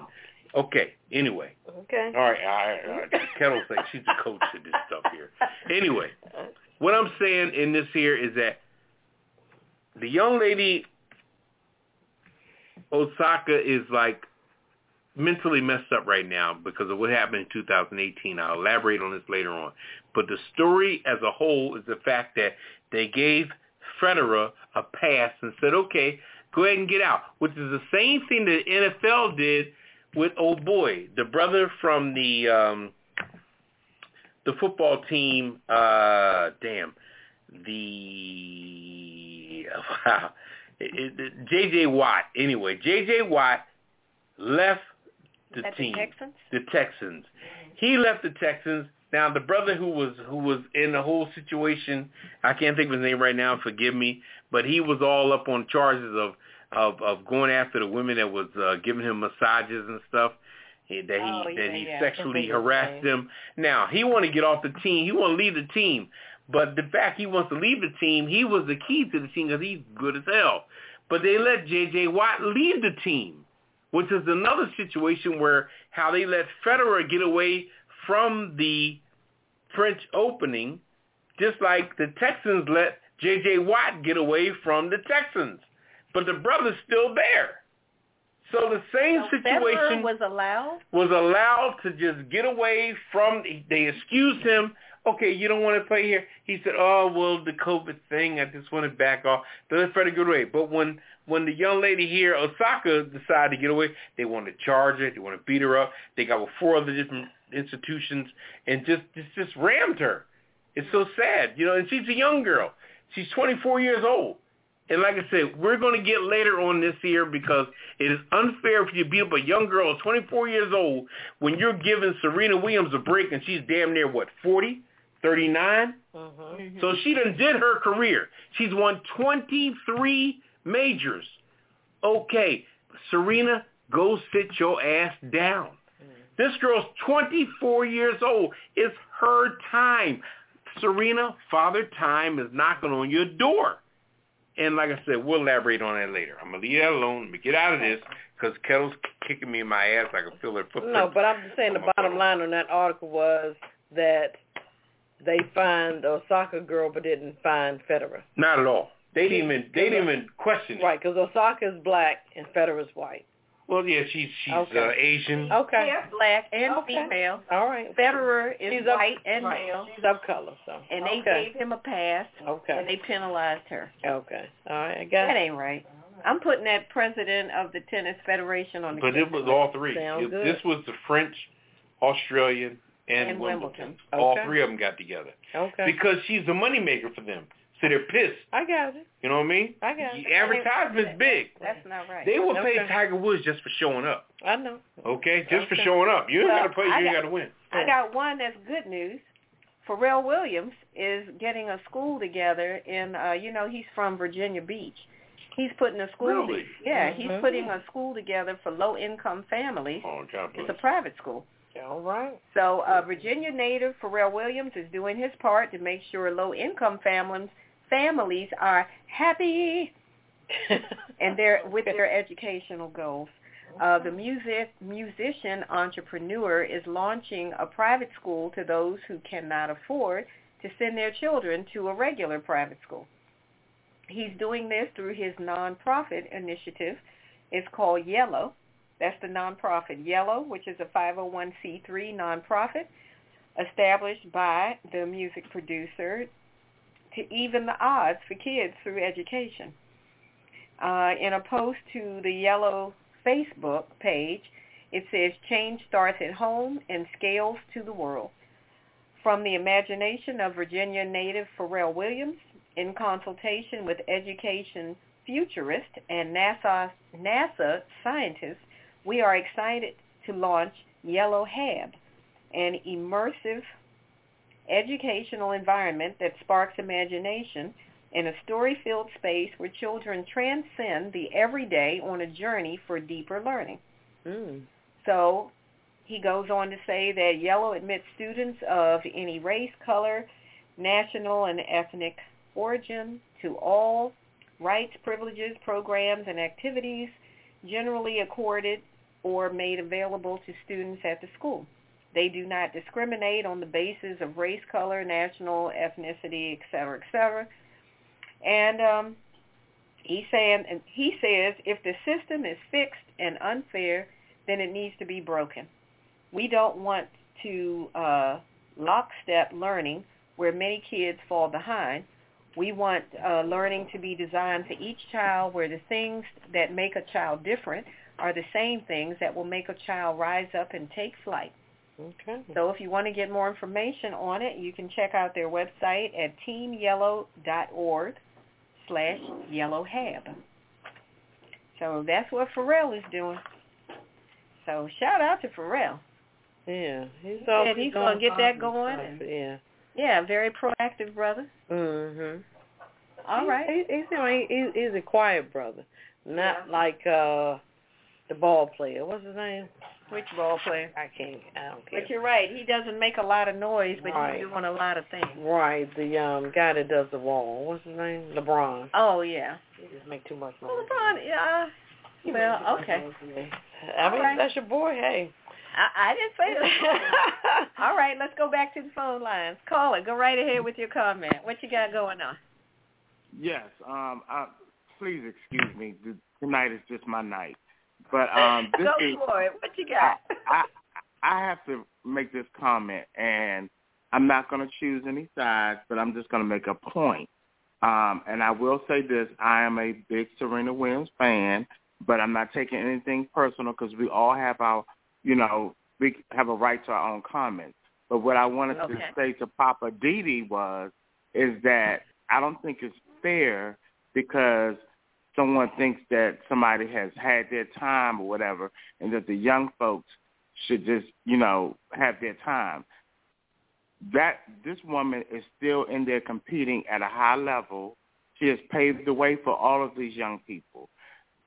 Okay, anyway. Okay. All right, all right, all right. Ketel says she's the coach of this stuff here. Anyway, what I'm saying in this here is that the young lady, Osaka, is like... mentally messed up right now because of what happened in two thousand eighteen. I'll elaborate on this later on. But the story as a whole is the fact that they gave Federer a pass and said, okay, go ahead and get out, which is the same thing that the N F L did with old boy, the brother from the um, the football team, uh, damn, the, wow, J J. Watt. Anyway, J J. Watt left the team, the Texans? the Texans. He left the Texans. Now the brother who was who was in the whole situation, I can't think of his name right now. Forgive me, but he was all up on charges of of, of going after the women that was uh, giving him massages and stuff. That he oh, yeah, that he yeah. sexually harassed them. Now he want to get off the team. He want to leave the team, but the fact he wants to leave the team, he was the key to the team because he's good as hell. But they let J J. Watt leave the team, which is another situation where how they let Federer get away from the French opening, just like the Texans let J J. Watt get away from the Texans. But the brother's still there. So the same so situation Federer was allowed? was allowed to just get away from, they excused him. Okay, you don't want to play here. He said, oh, well, the COVID thing, I just want to back off. They let Federer get away. But when, when the young lady here, Osaka, decided to get away, they wanted to charge her. They wanted to beat her up. They got with four other different institutions and just, just, just rammed her. It's so sad. You know, and she's a young girl. She's twenty-four years old. And like I said, we're going to get later on this year because it is unfair for you to beat up a young girl at twenty-four years old when you're giving Serena Williams a break and she's damn near, what, forty? thirty-nine? Mm-hmm. So she done did her career. She's won twenty-three majors. Okay, Serena, go sit your ass down. Mm. This girl's twenty-four years old. It's her time. Serena, Father Time is knocking on your door. And like I said, we'll elaborate on that later. I'm going to leave that alone. Let me get out of this because Ketel's kicking me in my ass. I can feel her footprint. No, but I'm just saying the bottom line on that article was that they find the Osaka girl, but didn't find Federer. Not at all. They didn't even they didn't even question it. Right, because Osaka's black and Federer's white. Well, yeah, she's she's okay. uh, Asian. Okay. Yeah. Black and okay. female. All right. Federer is she's white up, and right. male. She's of color, so. And okay. they gave him a pass. Okay. And they penalized her. Okay. All right. I got that it. Ain't right. I'm putting that president of the Tennis Federation on the But it was list. All three. It, this was the French, Australian, and, and Wimbledon. Wimbledon. Okay. All three of them got together. Okay. Because she's the moneymaker for them. So they're pissed. I got it. You know what I mean? I got it. The advertisement's big. That's not right. They will okay. pay Tiger Woods just for showing up. I know. Okay? Just okay. for showing up. You ain't well, got to play. You ain't got to win. I got one that's good news. Pharrell Williams is getting a school together in, uh, you know, he's from Virginia Beach. He's putting a school. Really? To, yeah, mm-hmm. he's putting a school together for low-income families. Oh, God bless. It's a private school. All right. So uh, Virginia native Pharrell Williams is doing his part to make sure low-income families families are happy and they're with their educational goals. Uh, the music musician entrepreneur is launching a private school to those who cannot afford to send their children to a regular private school. He's doing this through his nonprofit initiative. It's called Yellow. That's the nonprofit Yellow, which is a five oh one c three nonprofit established by the music producer to even the odds for kids through education. Uh, in a post to the Yellow Facebook page, it says, "Change starts at home and scales to the world." From the imagination of Virginia native Pharrell Williams, in consultation with education futurist and NASA, NASA scientists, we are excited to launch Yellow Hab, an immersive educational environment that sparks imagination in a story-filled space where children transcend the everyday on a journey for deeper learning. Mm. So he goes on to say that Yellow admits students of any race, color, national and ethnic origin to all rights, privileges, programs, and activities generally accorded or made available to students at the school. They do not discriminate on the basis of race, color, national, ethnicity, et cetera, et cetera. And um, he's saying, and he says, if the system is fixed and unfair, then it needs to be broken. We don't want to uh, lockstep learning where many kids fall behind. We want uh, learning to be designed for each child, where the things that make a child different are the same things that will make a child rise up and take flight. Okay. So if you want to get more information on it, you can check out their website at teamyellow.org slash yellowhab. So that's what Pharrell is doing. So shout out to Pharrell. Yeah. He's, and he's going to get that going. And, yeah. Yeah, very proactive brother. Mm-hmm. All he, right. He, he's, you know, he, he's a quiet brother, not yeah. like uh, the ball player. What's his name? Which ball player? I can't. I don't care. But you're right. He doesn't make a lot of noise, but right. he's doing a lot of things. Right. The um, guy that does the wall. What's his name? LeBron. Oh, yeah. He just make too much noise. Well, LeBron, yeah. Uh, well, okay. I mean, right. that's your boy. Hey. I, I didn't say that. All right. Let's go back to the phone lines. Caller, go right ahead with your comment. What you got going on? Yes. Um. I, please excuse me. Tonight is just my night. But um, this Go is, for it. What you got? I, I I have to make this comment, and I'm not going to choose any sides, but I'm just going to make a point. Um, and I will say this: I am a big Serena Williams fan, but I'm not taking anything personal because we all have our, you know, we have a right to our own comments. But what I wanted okay. to say to Poppa D D was is that I don't think it's fair because someone thinks that somebody has had their time or whatever, and that the young folks should just, you know, have their time. That this woman is still in there competing at a high level. She has paved the way for all of these young people.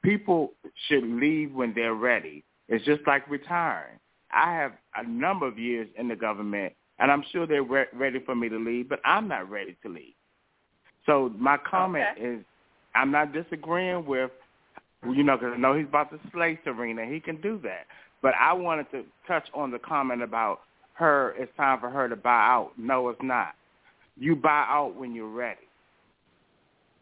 People should leave when they're ready. It's just like retiring. I have a number of years in the government, and I'm sure they're re- ready for me to leave, but I'm not ready to leave. So my comment okay. is, I'm not disagreeing with, you know, because I know he's about to slay Serena. He can do that. But I wanted to touch on the comment about her, it's time for her to buy out. No, it's not. You buy out when you're ready.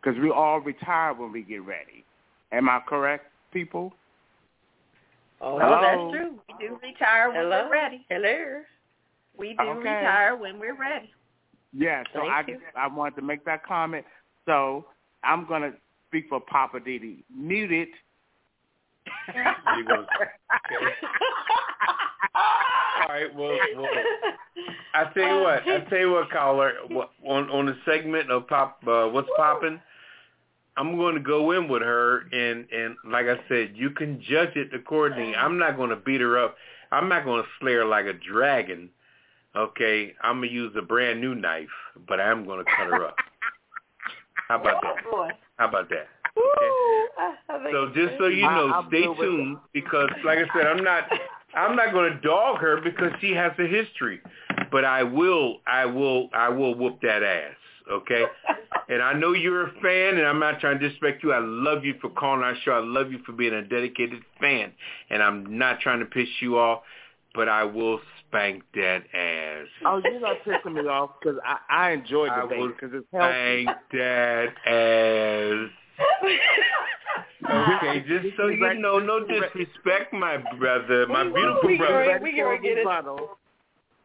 Because we all retire when we get ready. Am I correct, people? Oh, hello. That's true. We do retire when hello. We're ready. Hello. We do okay. retire when we're ready. Yeah, so I, I wanted to make that comment. So I'm going to speak for Poppa D D. Mute it. Okay. All right, well, well, I tell you what, I tell you what, caller, on on the segment of pop, uh, what's popping, I'm going to go in with her, and and like I said, you can judge it accordingly. I'm not going to beat her up. I'm not going to slay her like a dragon. Okay, I'm gonna use a brand new knife, but I'm gonna cut her up. How about that? How about that? Okay. So just so you know, stay tuned, because like I said, I'm not, I'm not going to dog her because she has a history, but I will, I will, I will whoop that ass. Okay. And I know you're a fan, and I'm not trying to disrespect you. I love you for calling our show. I love you for being a dedicated fan, and I'm not trying to piss you off, but I will spank that ass. Oh, you're not pissing me off, because I, I enjoy the debate because it's healthy. Spank that ass. Okay, just so you know, no disrespect, my brother, my beautiful we, brother. We, we, we gonna get into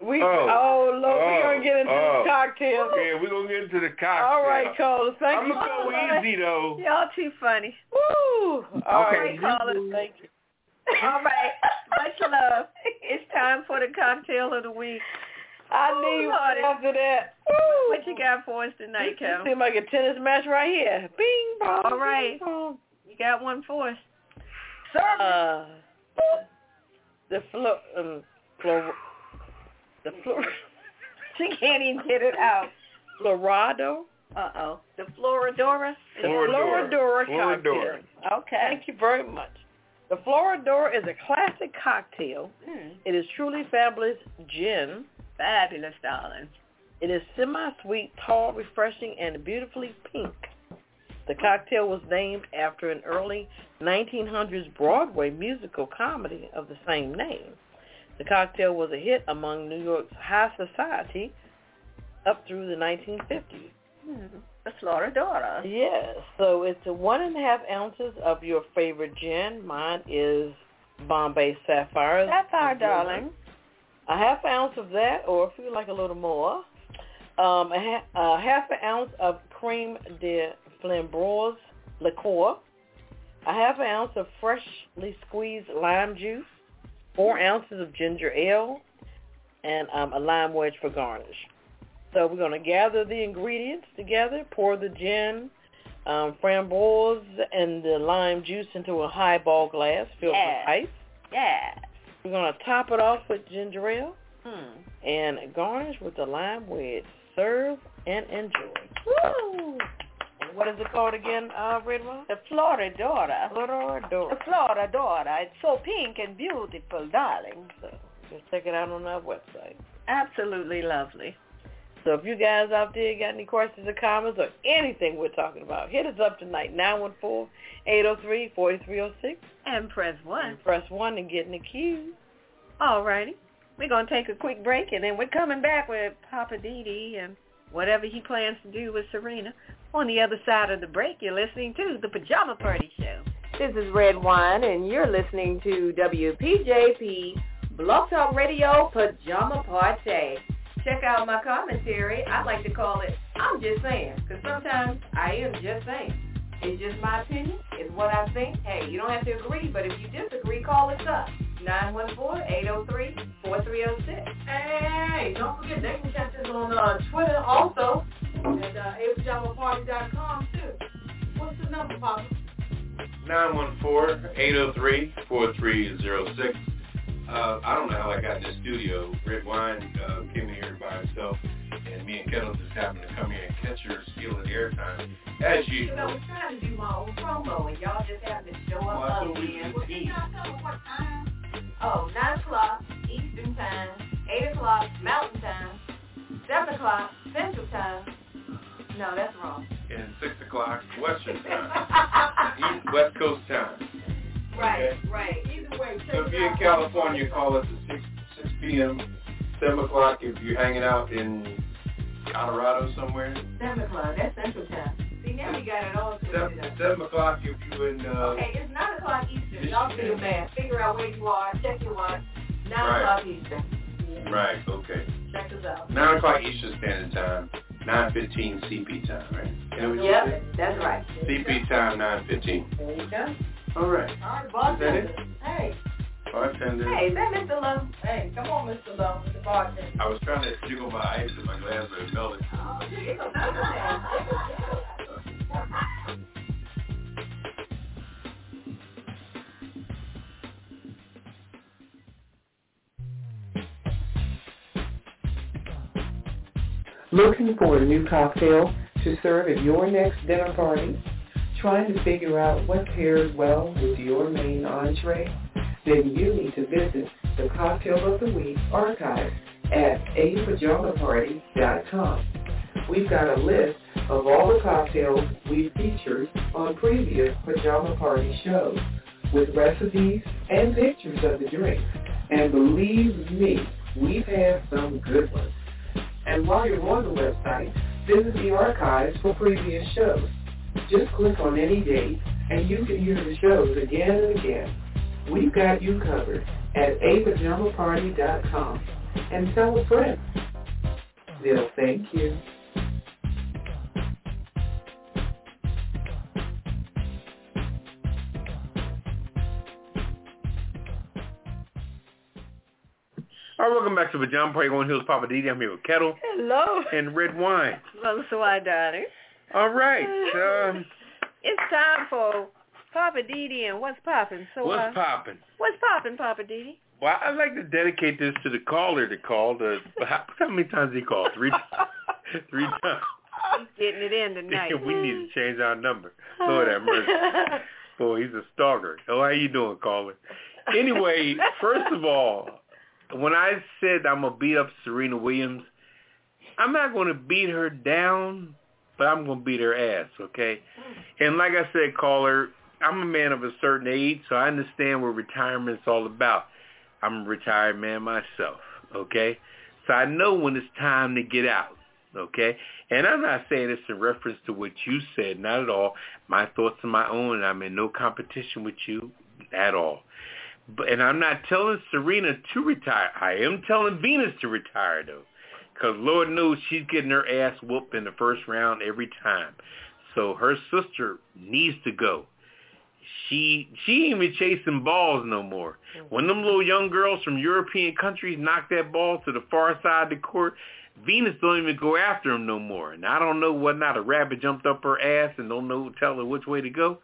we, oh, oh Lord, oh, we gonna get into oh. the cocktails. Yeah, we are gonna get into the cocktails. All right, Cole, thank I'm you. I'm gonna go oh, easy though. Y'all too funny. Woo! All okay. right, Cole, thank you. All right, much love. It's time for the cocktail of the week. I need one after that. Woo. What you got for us tonight, Kevin? It seems like a tennis match right here. Bing, bong. All right. Bing, bong. You got one for us. Sir. Uh, the floor. Um, flo- the floor. She can't even get it out. Florado. Uh-oh. The Floradora. The Floradora. Floradora cocktail. Floradora. Okay. Thank you very much. The Floradora is a classic cocktail. Mm. It is truly fabulous gin. Fabulous, darling. It is semi-sweet, tall, refreshing, and beautifully pink. The cocktail was named after an early nineteen hundreds Broadway musical comedy of the same name. The cocktail was a hit among New York's high society up through the nineteen fifties. Mm-hmm. The Floradora. Yes. So it's one and a half ounces of your favorite gin. Mine is Bombay Sapphire. Sapphire, darling. A half ounce of that, or if you like a little more, um, a, ha- a half an ounce of creme de framboise liqueur, a half an ounce of freshly squeezed lime juice, four ounces of ginger ale, and um, a lime wedge for garnish. So we're going to gather the ingredients together, pour the gin, um, framboise, and the lime juice into a highball glass filled yeah. with ice. Yeah. We're going to top it off with ginger ale hmm. and garnish with the lime wedge. Serve and enjoy. Woo! And what is it called again, uh, Redwine? The Floradora. Floradora. The Floradora. It's so pink and beautiful, darling. So just check it out on our website. Absolutely lovely. So if you guys out there got any questions or comments or anything we're talking about, hit us up tonight, nine one four, eight oh three, four three oh six. And press one. And press one and get in the queue. All righty. We're going to take a quick break, and then we're coming back with Poppa D D and whatever he plans to do with Serena. On the other side of the break, you're listening to The Pajama Party Show. This is Red Wine, and you're listening to W P J P Blog Talk Radio Pajama Party. Check out my commentary. I like to call it, I'm just saying, because sometimes I am just saying. It's just my opinion. It's what I think. Hey, you don't have to agree, but if you disagree, call us up. nine one four, eight oh three, four three oh six. Hey, don't forget, they can catch us on uh, Twitter also, at uh, a pajama party dot com too. What's the number, Papa? nine one four, eight oh three, four three oh six. Uh, I don't know how I got in this studio. Red Wine uh, came in here by himself, and me and Ketel just happened to come here and catch her stealing airtime. As usual. I was trying to do my own promo, and y'all just happened to show up. Well, I again. Well, did y'all tell me what time? Oh, nine o'clock Eastern Time, eight o'clock Mountain Time, seven o'clock Central Time. No, that's wrong. And six o'clock Western Time, East West Coast Time. Right, okay. Right. Either way. So if you're in California, call us at six p.m., seven o'clock. If you're hanging out in Colorado somewhere. seven o'clock. That's Central Time. See, See, now we got it all seven, seven o'clock if you in... Uh, okay, it's nine o'clock Eastern. Y'all do the math. Figure out where you are. Check your watch. Nine right. o'clock Eastern. Yeah. Right, okay. Check us out. Nine o'clock Eastern Standard Time. nine fifteen C P time, right? Can we yep, that? that's right. C P time, nine fifteen. There you go. All right. All right, bartender. Hey. Bartender. Hey, is that Mister Lowe? Hey, come on, Mister Lowe, the bartender. I was trying to jiggle my ice in my glass, but it melted. Oh, it's a Looking for a new cocktail to serve at your next dinner party? Trying to figure out what pairs well with your main entree? Then you need to visit the Cocktail of the Week archive at a pajama party dot com. We've got a list of all the cocktails we've featured on previous Pajama Party shows with recipes and pictures of the drinks. And believe me, we've had some good ones. And while you're on the website, visit the archives for previous shows. Just click on any date, and you can hear the shows again and again. We've got you covered at a pajama party dot com. And tell a friend. They'll thank you. All right, welcome back to Pajama Party on Hills Poppa D D. I'm here with Ketel. Hello. And Redwine. Bonsoir, darling. All right. Um, it's time for Poppa D D and What's Poppin'. So, what's uh, poppin'? What's poppin', Poppa D D? Well, I'd like to dedicate this to the caller that called. Uh, how, how many times did he call? Three times. Three times. He's getting it in tonight. We need to change our number. Lord have mercy. Boy, he's a stalker. Oh, how you doing, caller? Anyway, first of all, when I said I'm going to beat up Serena Williams, I'm not going to beat her down, but I'm going to beat her ass, okay? And like I said, caller, I'm a man of a certain age, so I understand what retirement's all about. I'm a retired man myself, okay? So I know when it's time to get out, okay? And I'm not saying this in reference to what you said, not at all. My thoughts are my own, and I'm in no competition with you at all. And I'm not telling Serena to retire. I am telling Venus to retire, though, because Lord knows she's getting her ass whooped in the first round every time. So her sister needs to go. She she ain't even chasing balls no more. When them little young girls from European countries knock that ball to the far side of the court, Venus don't even go after them no more. And I don't know whether or not a rabbit jumped up her ass and don't know tell her which way to go,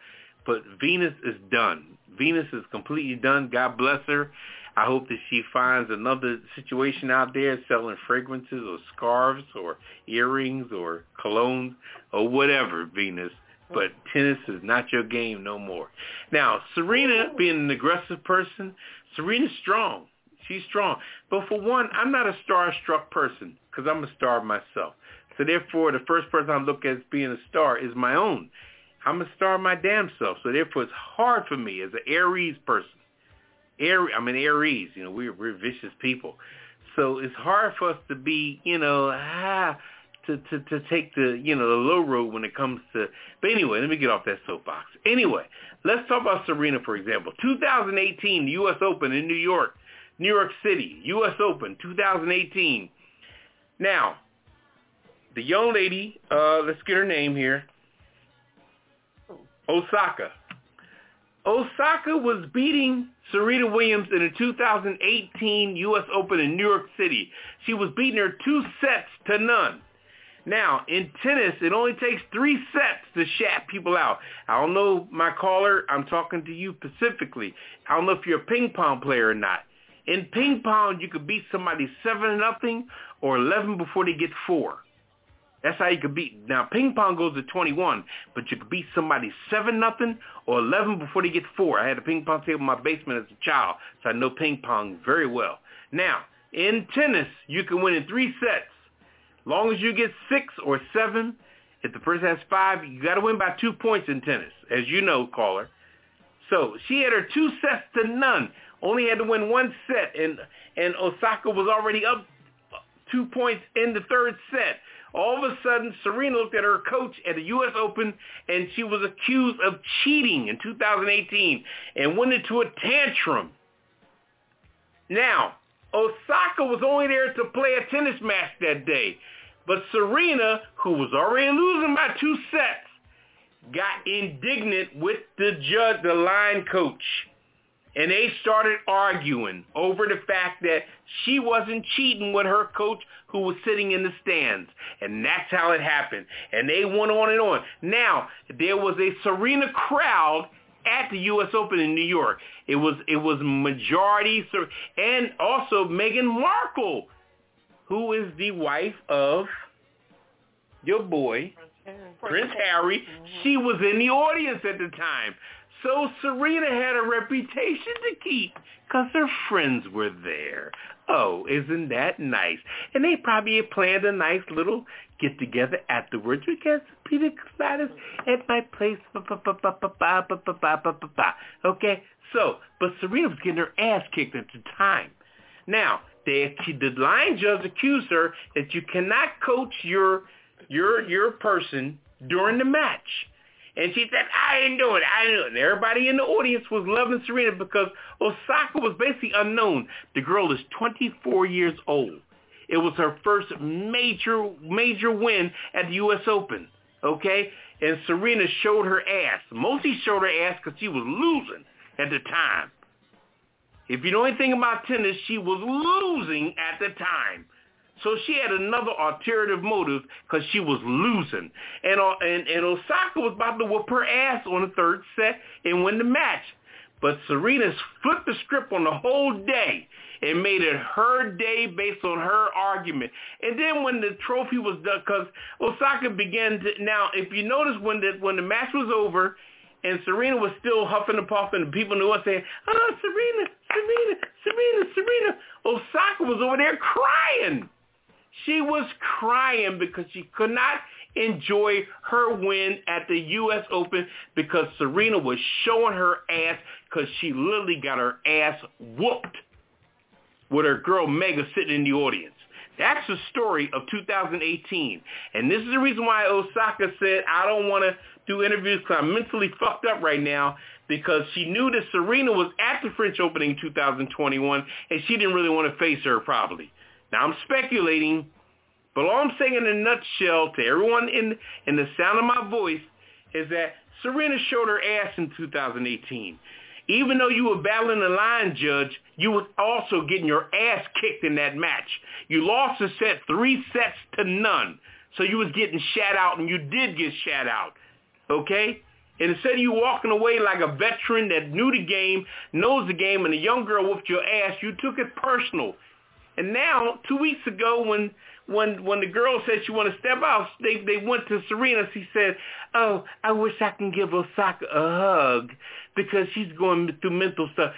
but Venus is done. Venus is completely done. God bless her. I hope that she finds another situation out there selling fragrances or scarves or earrings or colognes or whatever, Venus. But tennis is not your game no more. Now, Serena, being an aggressive person, Serena's strong. She's strong. But for one, I'm not a star-struck person because I'm a star myself. So therefore, the first person I look at as being a star is my own. I'm a star of my damn self, so therefore it's hard for me as an Aries person. Aries, I'm an Aries, you know, we're, we're vicious people. So it's hard for us to be, you know, ah, to, to, to take the, you know, the low road when it comes to, but anyway, let me get off that soapbox. Anyway, let's talk about Serena, for example. twenty eighteen, the U S Open in New York, New York City, U S Open, twenty eighteen. Now, the young lady, uh, let's get her name here. Osaka. Osaka was beating Serena Williams in the two thousand eighteen U S Open in New York City. She was beating her two sets to none. Now, in tennis, it only takes three sets to shat people out. I don't know, my caller, I'm talking to you specifically. I don't know if you're a ping pong player or not. In ping pong, you could beat somebody seven nothing or eleven before they get four. That's how you could beat. Now, ping pong goes to twenty-one, but you could beat somebody seven nothing or eleven before they get four. I had a ping pong table in my basement as a child, so I know ping pong very well. Now, in tennis, you can win in three sets. Long as you get six or seven, if the person has five, you got to win by two points in tennis, as you know, caller. So she had her two sets to none, only had to win one set, and, and Osaka was already up two points in the third set. All of a sudden, Serena looked at her coach at the U S Open, and she was accused of cheating in two thousand eighteen and went into a tantrum. Now, Osaka was only there to play a tennis match that day, but Serena, who was already losing by two sets, got indignant with the judge, the line coach, and they started arguing over the fact that she wasn't cheating with her coach who was sitting in the stands. And that's how it happened. And they went on and on. Now, there was a Serena crowd at the U S Open in New York. It was it was majority, and also Meghan Markle, who is the wife of your boy, Prince Harry. She was in the audience at the time. So Serena had a reputation to keep because her friends were there. Oh, isn't that nice? And they probably had planned a nice little get-together afterwards. We got some pina coladas at my place. Okay? So, but Serena was getting her ass kicked at the time. Now, they, the line judge accused her that you cannot coach your your your person during the match. And she said, I didn't do it. I didn't do it. And everybody in the audience was loving Serena because Osaka was basically unknown. The girl is twenty-four years old. It was her first major, major win at the U S Open, okay? And Serena showed her ass. Mostly showed her ass because she was losing at the time. If you know anything about tennis, she was losing at the time. So she had another alternative motive because she was losing. And, uh, and and Osaka was about to whoop her ass on the third set and win the match. But Serena flipped the script on the whole day and made it her day based on her argument. And then when the trophy was done, because Osaka began to, now if you notice when the, when the match was over, and Serena was still huffing and puffing, and people knew us saying, oh, Serena, Serena, Serena, Serena. Osaka was over there crying. She was crying because she could not enjoy her win at the U S Open because Serena was showing her ass because she literally got her ass whooped with her girl Mega sitting in the audience. That's the story of two thousand eighteen. And this is the reason why Osaka said, I don't want to do interviews because I'm mentally fucked up right now, because she knew that Serena was at the French Open in two thousand twenty-one and she didn't really want to face her probably. Now, I'm speculating, but all I'm saying in a nutshell to everyone in, in the sound of my voice is that Serena showed her ass in two thousand eighteen. Even though you were battling a line judge, you were also getting your ass kicked in that match. You lost a set three sets to none. So you was getting shat out, and you did get shat out, okay? And instead of you walking away like a veteran that knew the game, knows the game, and a young girl whooped your ass, you took it personal. And now, two weeks ago, when when when the girl said she wanted to step out, they they went to Serena. She said, "Oh, I wish I can give Osaka a hug because she's going through mental stuff."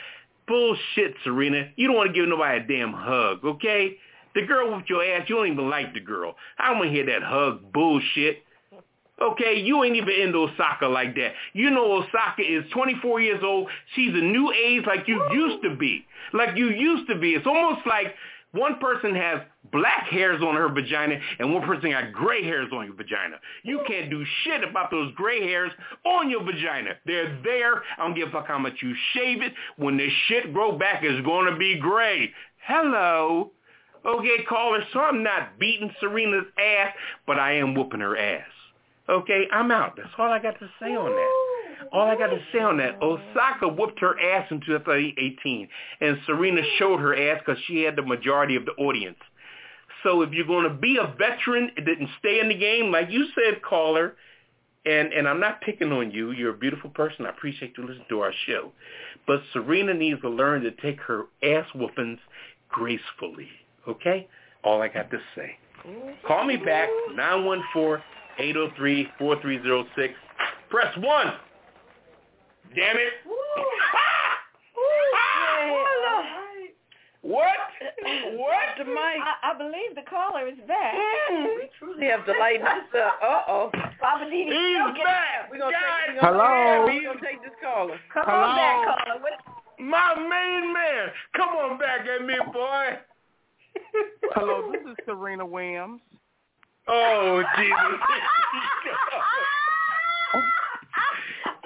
Bullshit, Serena. You don't want to give nobody a damn hug, okay? The girl with your ass, you don't even like the girl. I don't want to hear that hug bullshit. Okay, you ain't even into Osaka like that. You know Osaka is twenty-four years old. She's a new age like you used to be. Like you used to be. It's almost like one person has black hairs on her vagina and one person got gray hairs on your vagina. You can't do shit about those gray hairs on your vagina. They're there. I don't give a fuck how much you shave it. When this shit grow back, it's going to be gray. Hello. Okay, caller, so I'm not beating Serena's ass, but I am whooping her ass. Okay, I'm out. That's all I got to say on that. All I got to say on that, Osaka whooped her ass in twenty eighteen, and Serena showed her ass because she had the majority of the audience. So if you're going to be a veteran that didn't stay in the game, like you said, caller, and, and I'm not picking on you. You're a beautiful person. I appreciate you listening to our show. But Serena needs to learn to take her ass whoopings gracefully. Okay? All I got to say. Call me back, nine one four, nine one four- eight oh three, four three oh six. Press one. Damn it. Ooh. Ah! Ooh, ah! Hello. What? What? Mic. I, I believe the caller is back. Mm. We truly have delayed myself. Uh-oh. Papa D D. He's back. We're gonna take, we're gonna Hello. We're going to take this caller. Come Hello. On back, caller. What? My main man. Come on back at me, boy. Hello, this is Serena Williams. Oh, Jesus.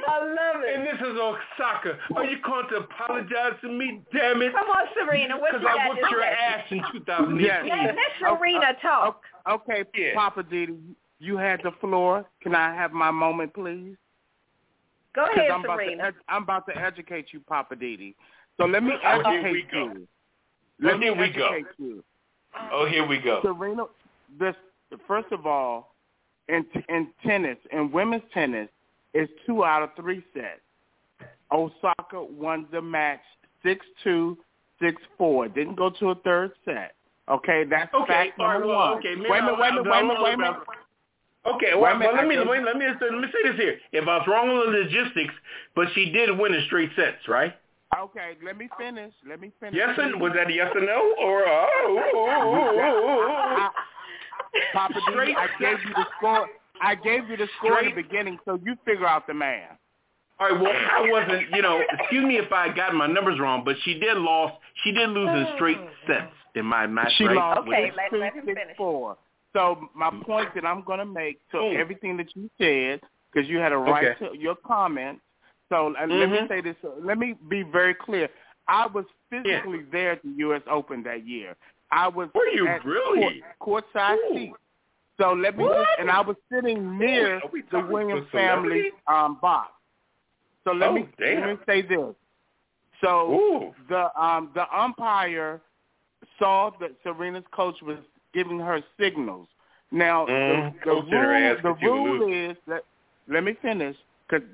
I love it. And this is Osaka. Are you going to apologize to me? Damn it. Come on, Serena. What you got to do? Because I whooped your ass in two thousand eighteen. Yes. Let, let Serena okay, talk. Okay, okay yeah. Poppa D D, you had the floor. Can I have my moment, please? Go ahead, I'm Serena. About to, I'm about to educate you, Poppa D D. So let me educate oh, here we go. you. Let oh, here me we educate go. you. Oh, here we go. Serena, this, first of all, in, in tennis, in women's tennis, it's two out of three sets. Osaka won the match six two, six four. Didn't go to a third set. Okay, that's okay, fact number well, one. Okay, wait a minute, wait a minute, wait a minute, wait a minute. Okay, well, well let, me, let, me, let, me, let me say this here. If I was wrong on the logistics, but she did win in straight sets, right? Okay, let me finish. Let me finish. Yes, and was that a yes or no? Or, oh, oh, oh, oh, oh. Papa D, I gave you the score. I gave you the score at the beginning, so you figure out the math. All right, well, I wasn't, you know, excuse me if I got my numbers wrong, but she did lose, she did lose in straight sets in my match. She right? lost okay, let, two, let him six, finish. Four. So my point that I'm going to make to mm. everything that you said, because you had a right okay. to your comment. So uh, mm-hmm. let me say this. Uh, let me be very clear. I was physically yeah. there at the U S Open that year. I was Were you at really? court, courtside seat. So let me, what? and I was sitting near the Williams family um, box. So let oh, me damn. let me say this. So Ooh. the um, the umpire saw that Serena's coach was giving her signals. Now mm, the, the rule, the rule is that let me finish because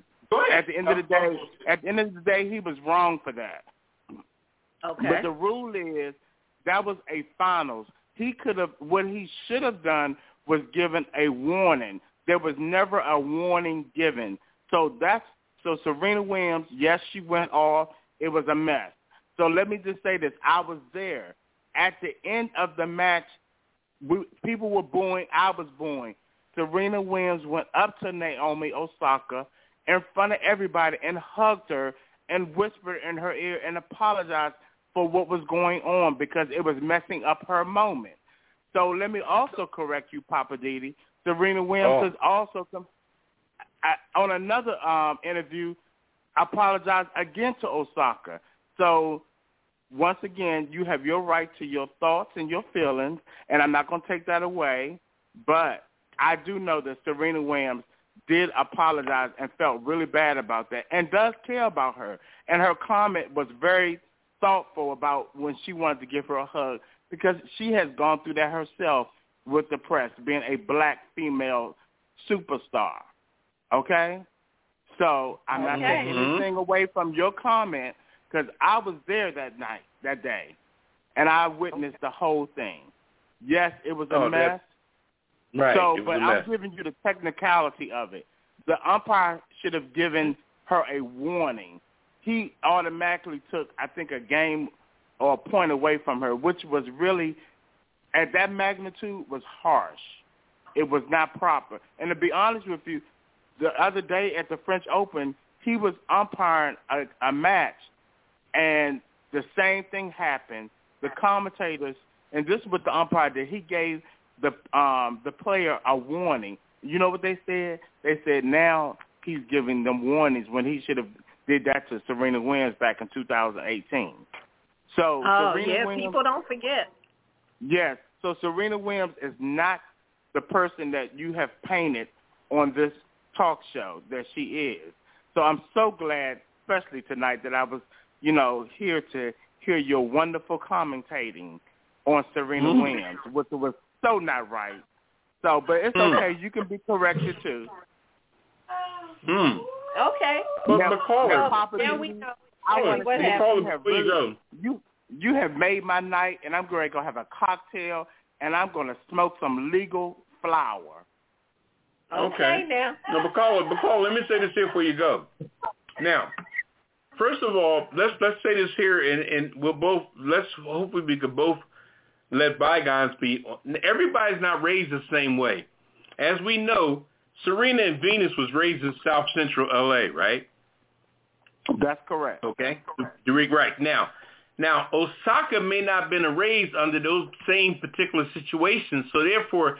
at the end of the day, at the end of the day, he was wrong for that. Okay. But the rule is that was a finals. He could have what he should have done was given a warning. There was never a warning given. So that's so Serena Williams. Yes, she went off. It was a mess. So let me just say this: I was there at the end of the match. We, people were booing. I was booing. Serena Williams went up to Naomi Osaka in front of everybody and hugged her and whispered in her ear and apologized for what was going on because it was messing up her moment. So let me also correct you, Poppa D D. Serena Williams oh. has also, some, I, on another um, interview, apologized again to Osaka. So once again, you have your right to your thoughts and your feelings, and I'm not going to take that away, but I do know that Serena Williams did apologize and felt really bad about that and does care about her. And her comment was very thoughtful about when she wanted to give her a hug because she has gone through that herself with the press, being a black female superstar. Okay? So I'm okay. not taking mm-hmm. anything away from your comment because I was there that night, that day, and I witnessed okay. the whole thing. Yes, it was a oh, mess. Right. So, but I'm giving you the technicality of it. The umpire should have given her a warning. He automatically took, I think, a game or a point away from her, which was really, at that magnitude, was harsh. It was not proper. And to be honest with you, the other day at the French Open, he was umpiring a, a match, and the same thing happened. The commentators, and this is what the umpire did. He gave the um, the player a warning. You know what they said? They said now he's giving them warnings when he should have did that to Serena Williams back in two thousand eighteen. So oh, Serena yeah, Williams, people don't forget. Yes, so Serena Williams is not the person that you have painted on this talk show that she is. So I'm so glad, especially tonight, that I was, you know, here to hear your wonderful commentating on Serena mm-hmm. Williams, which was so not right. So, but it's okay. You can be corrected too. Mm. Okay. But now, now, now we know. I want to have really, you, you you have made my night, and I'm going to go have a cocktail, and I'm going to smoke some legal flower. Okay. okay now, now McCall, McCall, let me say this here before you go. Now, first of all, let's let's say this here, and and we'll both let's hopefully we could both. Let bygones be. Everybody's not raised the same way. As we know, Serena and Venus was raised in South Central L A, right? That's correct. Okay? That's correct. Right. Now, Now, Osaka may not have been raised under those same particular situations, so therefore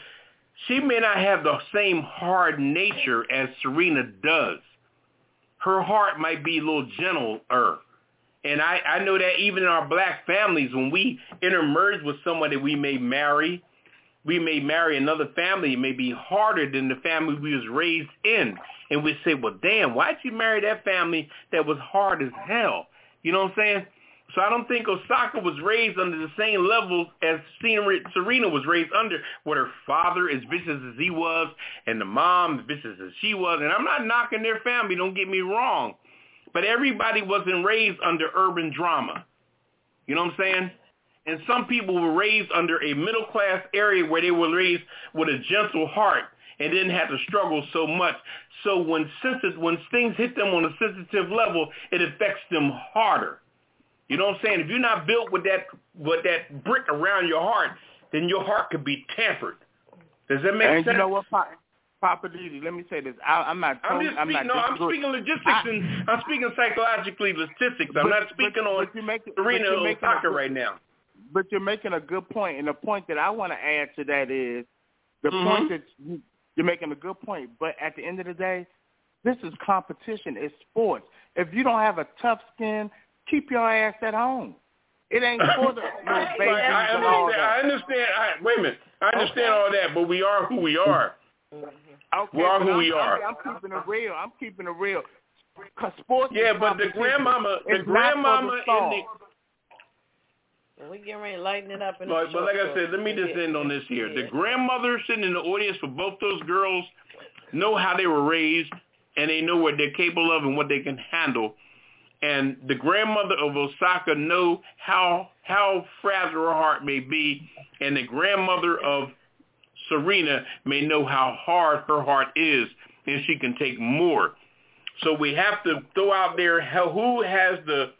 she may not have the same hard nature as Serena does. Her heart might be a little gentler. And I, I know that even in our black families, when we intermerge with someone that we may marry, we may marry another family. It may be harder than the family we was raised in. And we say, well, damn, why'd you marry that family that was hard as hell? You know what I'm saying? So I don't think Osaka was raised under the same level as Serena was raised under, where her father is vicious as he was and the mom is vicious as she was. And I'm not knocking their family, don't get me wrong. But everybody wasn't raised under urban drama. You know what I'm saying? And some people were raised under a middle-class area where they were raised with a gentle heart and didn't have to struggle so much. So when sensitive, when things hit them on a sensitive level, it affects them harder. You know what I'm saying? If you're not built with that with that brick around your heart, then your heart could be tampered. Does that make and sense? And you know what, Pop, Papa D D, let me say this. I, I'm not. Told, I'm just speaking. I'm not no, I'm speaking logistics I, and I'm speaking psychologically logistics. I'm but, not speaking but, on but make, Serena Osaka right now. But you're making a good point, and the point that I want to add to that is the mm-hmm. point that you, you're making a good point. But at the end of the day, this is competition. It's sports. If you don't have a tough skin, keep your ass at home. It ain't for the no babies I, I, and all that. I understand. I, wait a minute. I understand okay. all that, but we are who we are. Okay, we are who I'm, we are. I'm, I'm keeping it real. I'm keeping it real. Cause sports. Yeah, but the grandmama, the it's grandmama the in the. We getting ready to lighten it up. In but, the but like I said, let me just end on this here. The grandmothers sitting in the audience for both those girls know how they were raised, and they know what they're capable of and what they can handle. And the grandmother of Osaka know how how fragile her heart may be, and the grandmother of Serena may know how hard her heart is, and she can take more. So we have to throw out there how, who has the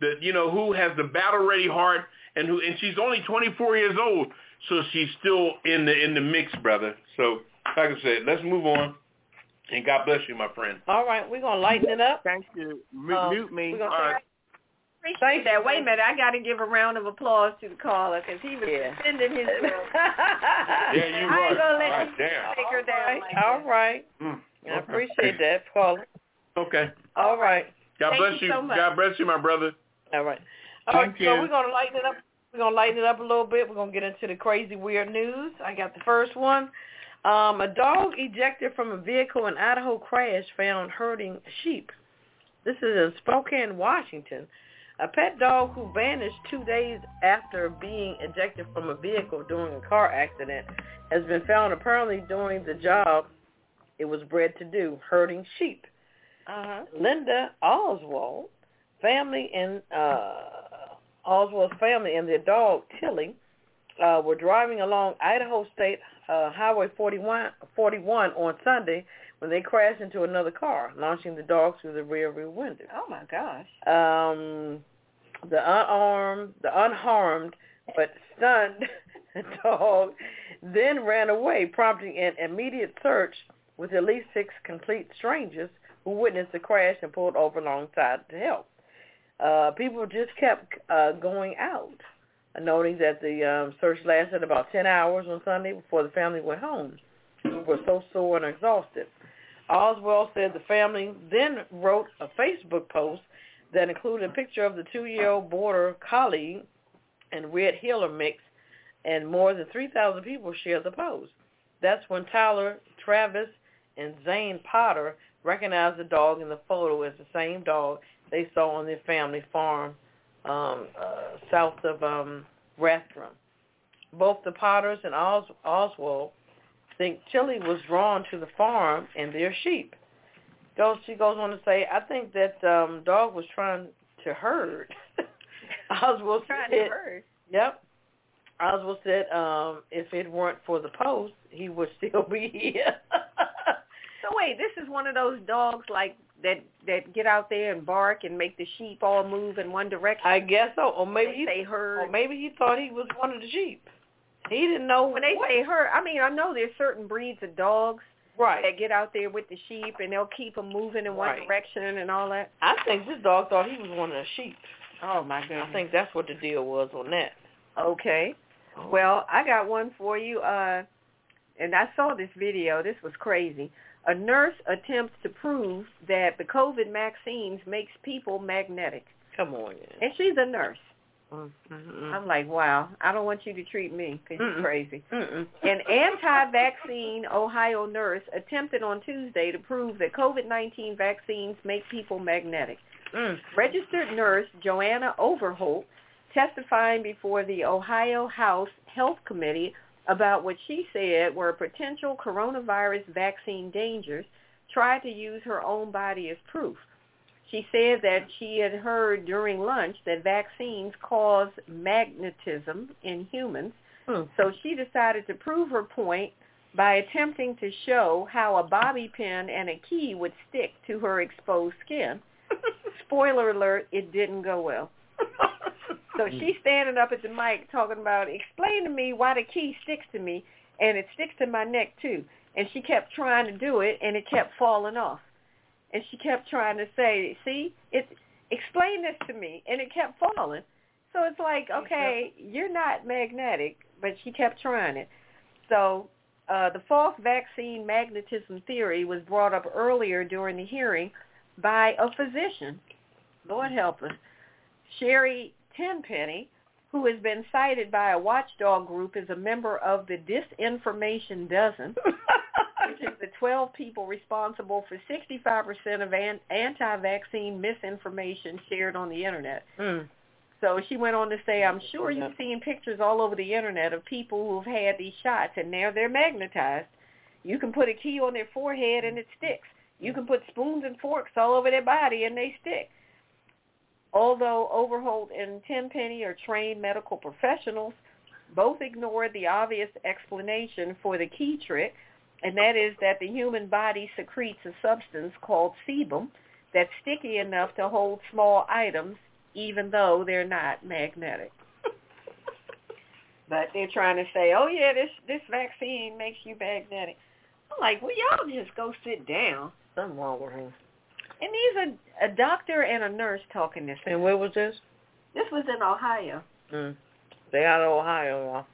the you know who has the battle ready heart, and who and she's only twenty-four years old, so she's still in the in the mix, brother. So like I said, let's move on. And God bless you, my friend. All right, we're going to lighten it up. Thank you. Mute, um, mute me. All right. Appreciate that. Wait a minute. I got to give a round of applause to the caller because he was yeah. sending his... yeah, you I ain't going to let right, you damn. Take her down. All right. All right. Mm, okay. I appreciate that, caller. Okay. All right. God Thank bless you. So God bless you, my brother. All right. All right, Thank so you. we're going to lighten it up. We're going to lighten it up a little bit. We're going to get into the crazy weird news. I got the first one. Um, a dog ejected from a vehicle in Idaho crash found herding sheep. This is in Spokane, Washington. A pet dog who vanished two days after being ejected from a vehicle during a car accident has been found apparently doing the job it was bred to do, herding sheep. Uh-huh. Linda Oswald, family and uh, Oswald's family and their dog Tilly uh, were driving along Idaho State Uh, Highway forty-one on Sunday when they crashed into another car, launching the dog through the rear rear window. Oh, my gosh. Um, the unarmed, the unharmed but stunned dog then ran away, prompting an immediate search with at least six complete strangers who witnessed the crash and pulled over alongside to help. Uh, people just kept uh, going out. Noting that the um, search lasted about ten hours on Sunday before the family went home. We were so sore and exhausted. Oswald said the family then wrote a Facebook post that included a picture of the two-year-old border collie and red heeler mix, and more than three thousand people shared the post. That's when Tyler, Travis, and Zane Potter recognized the dog in the photo as the same dog they saw on their family farm. Um, uh, south of um, Rathdrum. Both the Potters and Os- Oswald think Tilly was drawn to the farm and their sheep. Goes, she goes on to say, I think that um, dog was trying to herd. Oswald trying said, to herd. Yep. Oswald said, um, if it weren't for the post, he would still be here. So wait, this is one of those dogs like that that get out there and bark and make the sheep all move in one direction. I guess so. Or maybe he, they heard. Or maybe he thought he was one of the sheep. He didn't know. When they what? say herd, I mean, I know there's certain breeds of dogs right. that get out there with the sheep and they'll keep them moving in one right. direction and all that. I think this dog thought he was one of the sheep. Oh, my goodness. I think that's what the deal was on that. Okay. Well, I got one for you, uh, and I saw this video. This was crazy. A nurse attempts to prove that the COVID vaccines makes people magnetic. Come on. Yeah. And she's a nurse. Mm-hmm. I'm like, wow, I don't want you to treat me because you're crazy. Mm-mm. An anti-vaccine Ohio nurse attempted on Tuesday to prove that COVID nineteen vaccines make people magnetic. Mm. Registered nurse Joanna Overholt testifying before the Ohio House Health Committee about what she said were potential coronavirus vaccine dangers, tried to use her own body as proof. She said that she had heard during lunch that vaccines cause magnetism in humans, hmm. so she decided to prove her point by attempting to show how a bobby pin and a key would stick to her exposed skin. Spoiler alert, it didn't go well. So she's standing up at the mic talking about, explain to me why the key sticks to me, and it sticks to my neck, too. And she kept trying to do it, and it kept falling off. And she kept trying to say, see, it, explain this to me, and it kept falling. So it's like, okay, you're not magnetic, but she kept trying it. So uh, the false vaccine magnetism theory was brought up earlier during the hearing by a physician, Lord help us, Sherry Tenpenny, who has been cited by a watchdog group as a member of the Disinformation Dozen, which is the twelve people responsible for sixty-five percent of an- anti-vaccine misinformation shared on the Internet. Mm. So she went on to say, I'm sure you've seen pictures all over the Internet of people who've had these shots, and now they're magnetized. You can put a key on their forehead, and it sticks. You can put spoons and forks all over their body, and they stick. Although Overholt and Tenpenny are trained medical professionals, both ignored the obvious explanation for the key trick, and that is that the human body secretes a substance called sebum that's sticky enough to hold small items, even though they're not magnetic. But they're trying to say, oh, yeah, this, this vaccine makes you magnetic. I'm like, well, y'all just go sit down. Something wrong with her. And these are a doctor and a nurse talking this. And where was this? This was in Ohio. Mm. They out of Ohio.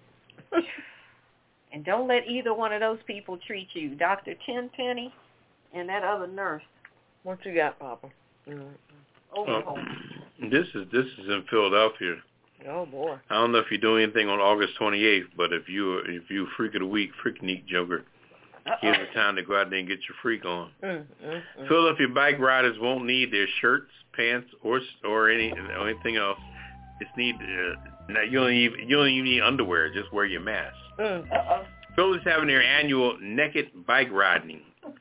Huh? And don't let either one of those people treat you, Doctor Tenpenny and that other nurse. What you got, Papa? Mm-hmm. Overholt. Uh, this is this is in Philadelphia. Oh boy. I don't know if you do anything on August twenty-eighth, but if you if you freak of the week, freaknik joker. Uh-oh. Here's the time to go out there and get your freak on. Mm, mm, mm. Philadelphia bike riders won't need their shirts, pants, or or any or anything else. It's need uh, you don't even you don't even need underwear. Just wear your mask. Mm. Philly's having their annual naked bike riding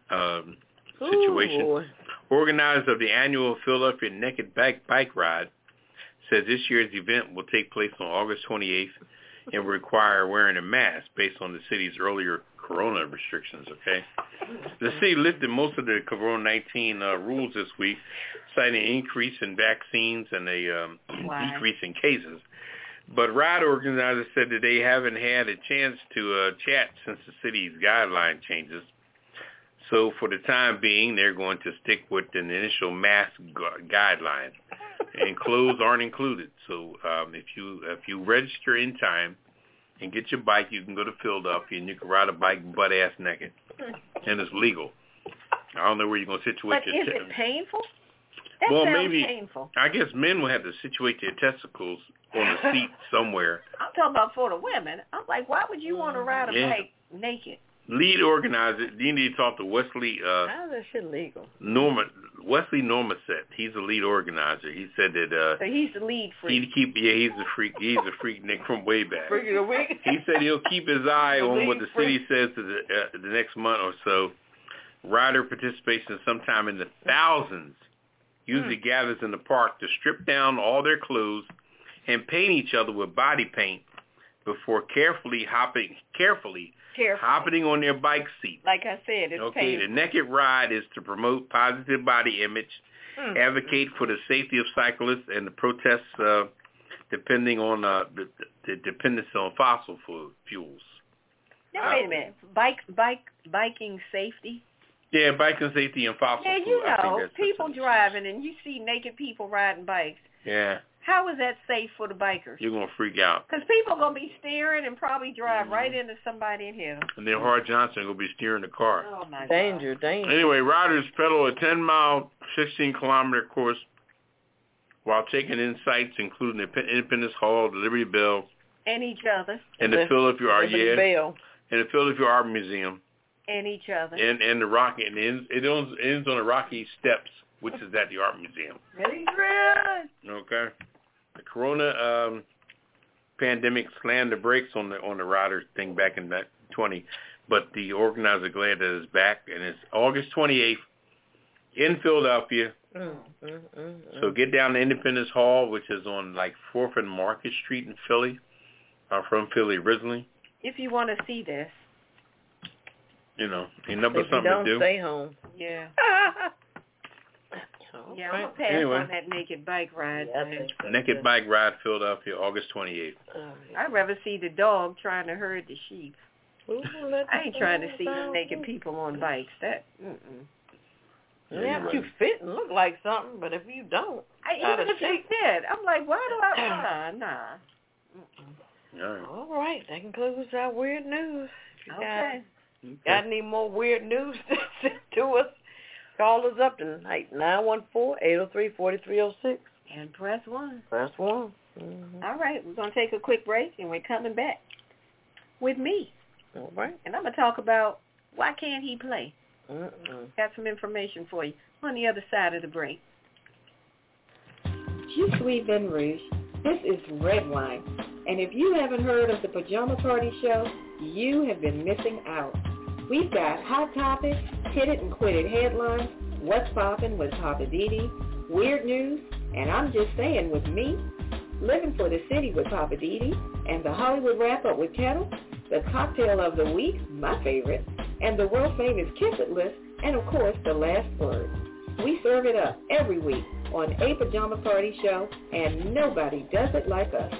um, situation. Ooh. Organizer of the annual Philadelphia Naked Bike Bike Ride says this year's event will take place on August twenty-eighth and will require wearing a mask based on the city's earlier corona restrictions, okay? The city lifted most of the COVID nineteen uh, rules this week, citing an increase in vaccines and a um, wow. decrease in cases. But ride organizers said that they haven't had a chance to uh, chat since the city's guideline changes. So for the time being, they're going to stick with an initial mask gu- guideline. And clothes aren't included. So um, if you if you register in time, and get your bike, you can go to Philadelphia, and you can ride a bike butt-ass naked. And it's legal. I don't know where you're going to situate but your... But is te- it painful? That well, sounds maybe, painful. I guess men will have to situate their testicles on a seat somewhere. I'm talking about for the women. I'm like, why would you want to ride a yeah. bike naked? Lead organizer, you need to talk to Wesley... Uh, How is that shit legal? Norma, Wesley Normasett. He's the lead organizer. He said that... Uh, so he's the lead freak. He'd keep, yeah, he's the freak. He's a freak Nick from way back. Freak of the week. He said he'll keep his eye on what the freak. city says to the, uh, the next month or so. Rider participation sometime in the thousands usually hmm. gathers in the park to strip down all their clothes and paint each other with body paint before carefully hopping... Carefully... Careful. Hopping on their bike seat. Like I said, it's okay, painful. The naked ride is to promote positive body image, mm. advocate for the safety of cyclists, and the protests uh, depending on uh, the, the dependence on fossil fuels. Now, uh, wait a minute. Bike, bike, biking safety? Yeah, biking safety and fossil fuels. Yeah, you fuel. know, people driving and you see naked people riding bikes. Yeah. How is that safe for the bikers? You're going to freak out. Because people are going to be steering and probably drive mm-hmm. right into somebody and hit them. And then Hart Johnson will be steering the car. Oh, my God. Danger, danger. Anyway, riders pedal a ten-mile, sixteen-kilometer course while taking in sights, including the Independence Hall, the Liberty Bell. And each other. And the, the Philadelphia Art Museum. Yeah, and the Philadelphia Art Museum. And each other. And and the Rocky. And it ends, it ends on the Rocky Steps, which is at the Art Museum. Very good. Okay. The corona um, pandemic slammed the brakes on the on the riders thing back in twenty, but the organizer glad that it's back, and it's August twenty-eighth in Philadelphia. Mm, mm, mm, so get down to Independence Hall, which is on like fourth and Market Street in Philly. I'm from Philly originally. If you want to see this. You know, ain't nothing something to do. Don't stay home. Yeah. Oh, yeah, I'm going to pass anyway. on that naked bike ride. Yeah, so naked good. bike ride, Philadelphia, August twenty-eighth. Oh, I'd rather see the dog trying to herd the sheep. Ooh, I ain't trying to see the naked people on bikes. That, mm-mm. Yeah, yeah, right. You fit and look like something, but if you don't, I, even if you fit, I'm like, why do I, nah, nah. All right. All right, that concludes our weird news. If you okay. Got, okay. got any more weird news to send to us? Call us up tonight, nine one four, eight oh three, four three oh six. And press one. Press one. Mm-hmm. All right, we're going to take a quick break, and we're coming back with me. All right. And I'm going to talk about why can't he play? Mm-mm. Got some information for you on the other side of the break. Je suis Ben Rouge. This is Redwine. And if you haven't heard of the Pajama Party Show, you have been missing out. We've got Hot Topics, Hit It and Quit It headlines, What's Poppin' with Poppa D D, Weird News, and I'm Just Saying with me, Living for the City with Poppa D D, and the Hollywood Wrap-Up with Ketel, the Cocktail of the Week, my favorite, and the world-famous Kiss It List, and of course, the last word. We serve it up every week on a Pajama Party Show, and nobody does it like us.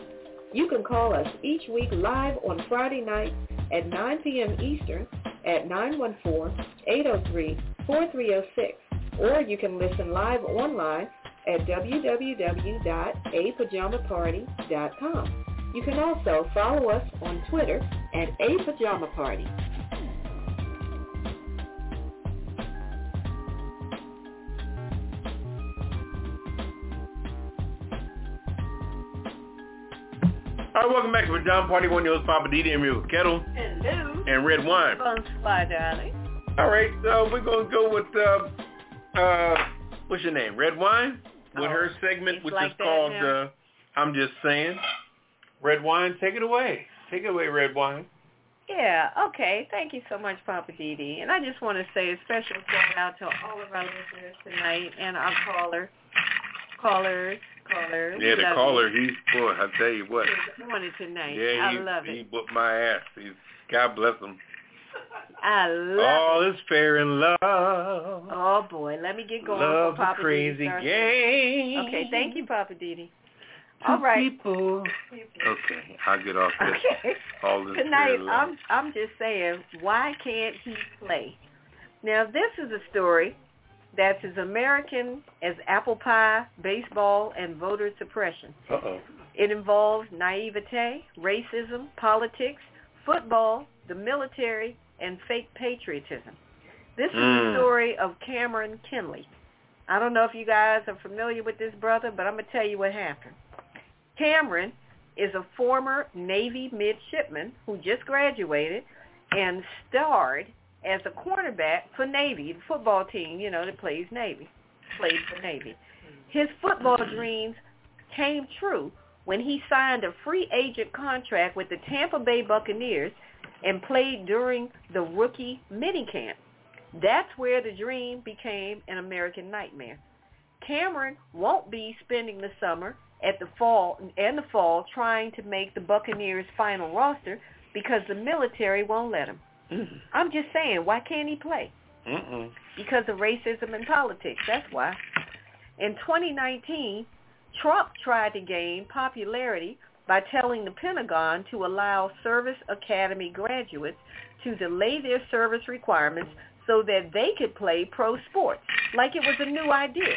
You can call us each week live on Friday night at nine p.m. Eastern, at nine one four, eight oh three, four three oh six, or you can listen live online at w w w dot a pajama party dot com. You can also follow us on Twitter at apajamaparty. All right, welcome back to the Pajama Party. One of yours, Poppa D D, and with Ketel. Hello. And Red Wine. Bonsoir, darling. All right, so we're going to go with, uh, uh, what's your name, Red Wine? With oh, her segment, which like is called, uh, I'm Just Saying. Red Wine, take it away. Take it away, Red Wine. Yeah, okay. Thank you so much, Poppa D D. And I just want to say a special shout out to all of our listeners tonight and our caller, callers. Caller. Yeah, we the caller, you. he's, boy, I tell you what. He's morning tonight. Yeah, he, I love it. He whooped my ass. He's, God bless him. I love All it. All is fair in love. Oh, boy. Let me get going love for Poppa crazy D D. Game. Okay, thank you, Poppa D D. All right. People. Okay, I'll get off this. Okay. All is tonight, fair I'm, I'm just saying, why can't he play? Now, this is a story that's as American as apple pie, baseball, and voter suppression. Uh-oh. It involves naivete, racism, politics, football, the military, and fake patriotism. This mm. is the story of Cameron Kinley. I don't know if you guys are familiar with this brother, but I'm going to tell you what happened. Cameron is a former Navy midshipman who just graduated and starred as a cornerback for Navy, the football team, you know, that plays Navy, played for Navy. His football dreams came true when he signed a free agent contract with the Tampa Bay Buccaneers and played during the rookie minicamp. That's where the dream became an American nightmare. Cameron won't be spending the summer at the fall and the fall trying to make the Buccaneers' final roster because the military won't let him. I'm just saying, why can't he play? Mm-mm. Because of racism and politics, that's why. In twenty nineteen, Trump tried to gain popularity by telling the Pentagon to allow service academy graduates to delay their service requirements so that they could play pro sports, like it was a new idea.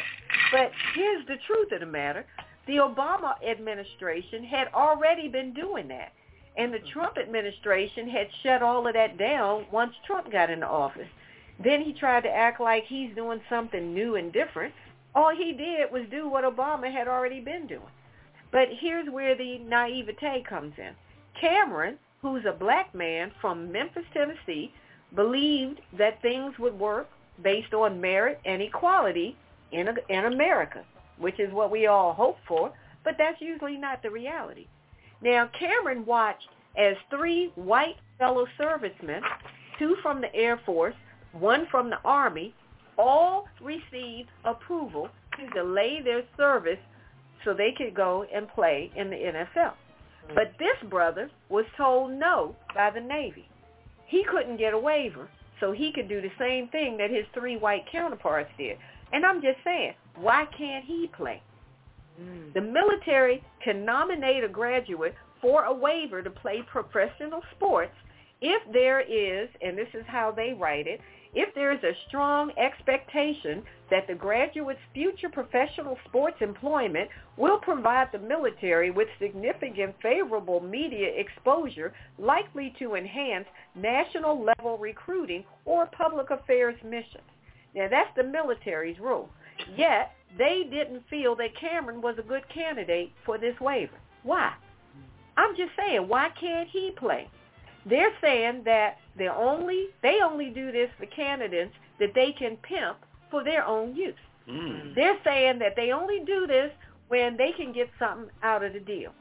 But here's the truth of the matter. The Obama administration had already been doing that. And the Trump administration had shut all of that down once Trump got into office. Then he tried to act like he's doing something new and different. All he did was do what Obama had already been doing. But here's where the naivete comes in. Cameron, who's a black man from Memphis, Tennessee, believed that things would work based on merit and equality in in America, which is what we all hope for, but that's usually not the reality. Now, Cameron watched as three white fellow servicemen, two from the Air Force, one from the Army, all received approval to delay their service so they could go and play in the N F L. But this brother was told no by the Navy. He couldn't get a waiver, so he could do the same thing that his three white counterparts did. And I'm just saying, why can't he play? The military can nominate a graduate for a waiver to play professional sports if there is, and this is how they write it, if there is a strong expectation that the graduate's future professional sports employment will provide the military with significant favorable media exposure likely to enhance national-level recruiting or public affairs missions. Now, that's the military's rule. Yet, they didn't feel that Cameron was a good candidate for this waiver. Why? I'm just saying, why can't he play? They're saying that they only they only do this for candidates that they can pimp for their own use. Mm. They're saying that they only do this when they can get something out of the deal,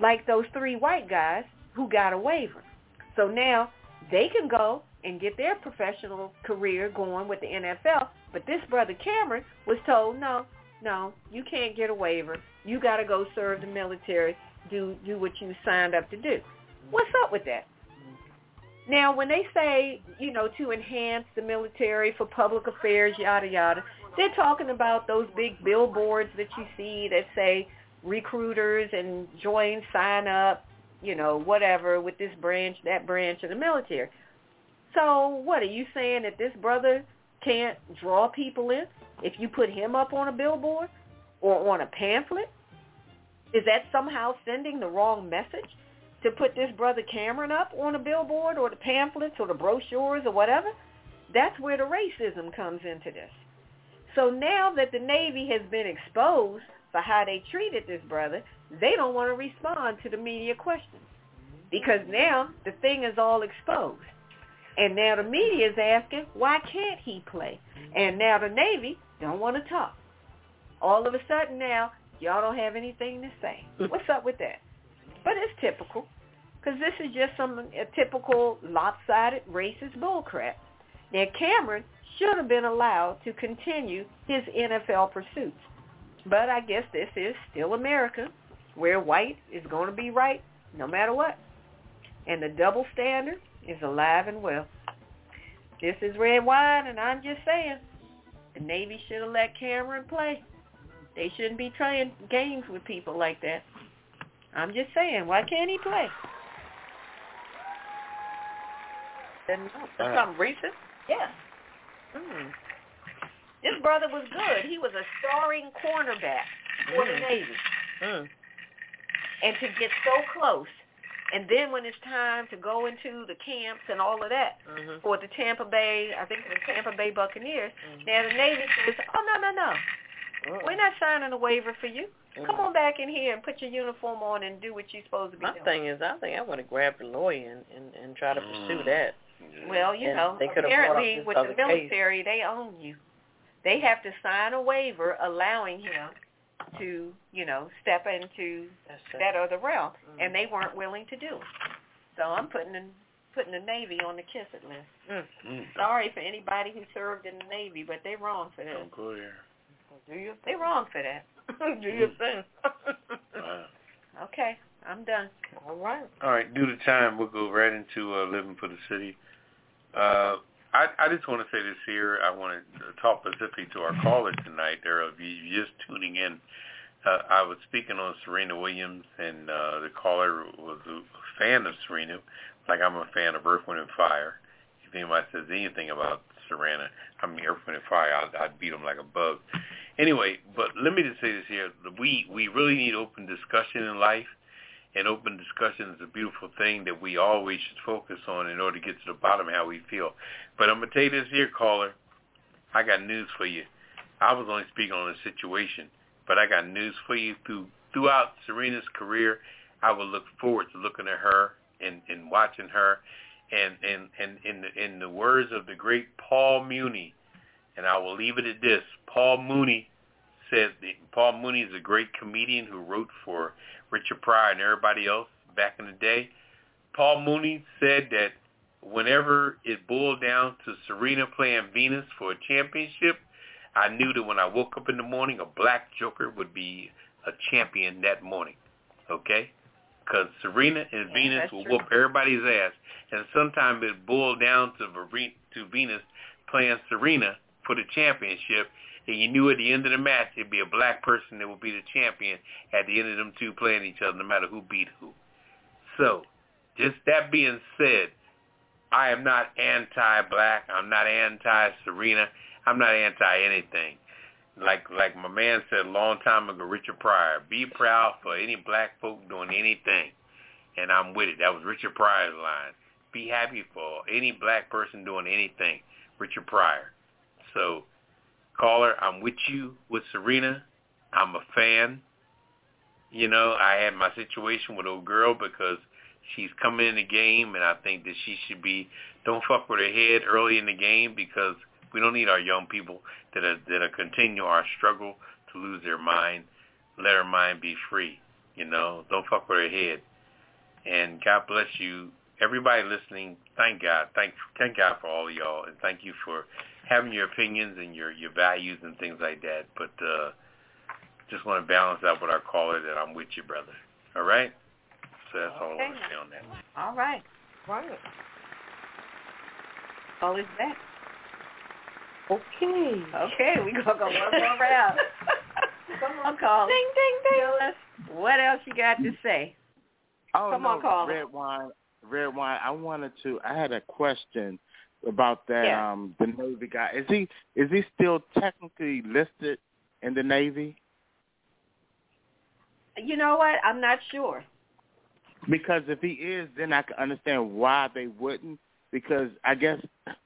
like those three white guys who got a waiver. So now they can go and get their professional career going with the N F L, but this brother Cameron was told, no, no, you can't get a waiver. You got to go serve the military, do, do what you signed up to do. What's up with that? Now, when they say, you know, to enhance the military for public affairs, yada, yada, they're talking about those big billboards that you see that say recruiters and join, sign up, you know, whatever, with this branch, that branch of the military. So what, are you saying that this brother can't draw people in if you put him up on a billboard or on a pamphlet? Is that somehow sending the wrong message? To put this brother Cameron up on a billboard or the pamphlets or the brochures or whatever, that's where the racism comes into this. So now that the Navy has been exposed for how they treated this brother, they don't want to respond to the media questions because now the thing is all exposed. And now the media is asking, why can't he play? And now the Navy don't want to talk. All of a sudden now, y'all don't have anything to say. What's up with that? But it's typical, because this is just some a typical lopsided racist bullcrap. Now, Cameron should have been allowed to continue his N F L pursuits. But I guess this is still America, where white is going to be right no matter what. And the double standard is alive and well. This is Redwine, and I'm just saying, the Navy should have let Cameron play. They shouldn't be playing games with people like that. I'm just saying, why can't he play? For some reason? Yeah. Mm. This brother was good. He was a starring cornerback for mm. the Navy. Mm. And to get so close, and then when it's time to go into the camps and all of that mm-hmm. for the Tampa Bay, I think the Tampa Bay Buccaneers, mm-hmm. now the Navy says, oh, no, no, no. We're not signing a waiver for you. Come on back in here and put your uniform on and do what you're supposed to be My doing. My thing is, I think I want to grab the lawyer and, and, and try to pursue that. Well, you and know, apparently with the military, case. They own you. They have to sign a waiver allowing him to, you know, step into That's that right. other realm, mm. and they weren't willing to do it. So I'm putting in, putting the Navy on the kiss it list. Mm. Mm. Sorry for anybody who served in the Navy, but they're wrong for that. Oh, yeah. Do your thing. They're wrong for that. Do your thing. Wow. Okay, I'm done. All right. All right, due to time, we'll go right into uh, Living for the City. Uh, I, I just want to say this here. I want to talk specifically to our caller tonight. There, if you're just tuning in, uh, I was speaking on Serena Williams, and uh, the caller was a fan of Serena, like I'm a fan of Earth, Wind, and Fire. If anybody says anything about Serena. I mean, Earthwind and Fire, I'd, I'd beat them like a bug. Anyway, but let me just say this here. We, we really need open discussion in life, and open discussion is a beautiful thing that we always should focus on in order to get to the bottom of how we feel. But I'm going to tell you this here, caller. I got news for you. I was only speaking on a situation, but I got news for you. Through, throughout Serena's career, I would look forward to looking at her and, and watching her. And in and, and, and the, and the words of the great Paul Mooney, and I will leave it at this, Paul Mooney said, Paul Mooney is a great comedian who wrote for Richard Pryor and everybody else back in the day. Paul Mooney said that whenever it boiled down to Serena playing Venus for a championship, I knew that when I woke up in the morning, a black joker would be a champion that morning, okay? Because Serena and yeah, Venus will true. whoop everybody's ass. And sometimes it boiled down to, to Venus playing Serena for the championship. And you knew at the end of the match, it'd be a black person that would be the champion at the end of them two playing each other, no matter who beat who. So, just that being said, I am not anti-black. I'm not anti-Serena. I'm not anti-anything. Like like my man said a long time ago, Richard Pryor, be proud for any black folk doing anything. And I'm with it. That was Richard Pryor's line. Be happy for any black person doing anything. Richard Pryor. So, caller, I'm with you with Serena. I'm a fan. You know, I had my situation with old girl because she's coming in the game, and I think that she should be, don't fuck with her head early in the game because we don't need our young people that are, that are continue our struggle to lose their mind. Let her mind be free, you know. Don't fuck with her head. And God bless you, everybody listening. Thank God. Thank thank God for all y'all, and thank you for having your opinions and your, your values and things like that. But uh, just want to balance out with our caller that I'm with you, brother. All right? So that's okay. all I want to say on that. All right. Right. All is that. Okay. Okay, we're going to go one more round. Come on, caller. Ding, ding, ding. Tell us what else you got to say. Oh, Come no, on, caller. Redwine, Redwine, I wanted to, I had a question about that, yeah. um, the Navy guy. Is he is he still technically listed in the Navy? You know what? I'm not sure. Because if he is, then I can understand why they wouldn't. Because I guess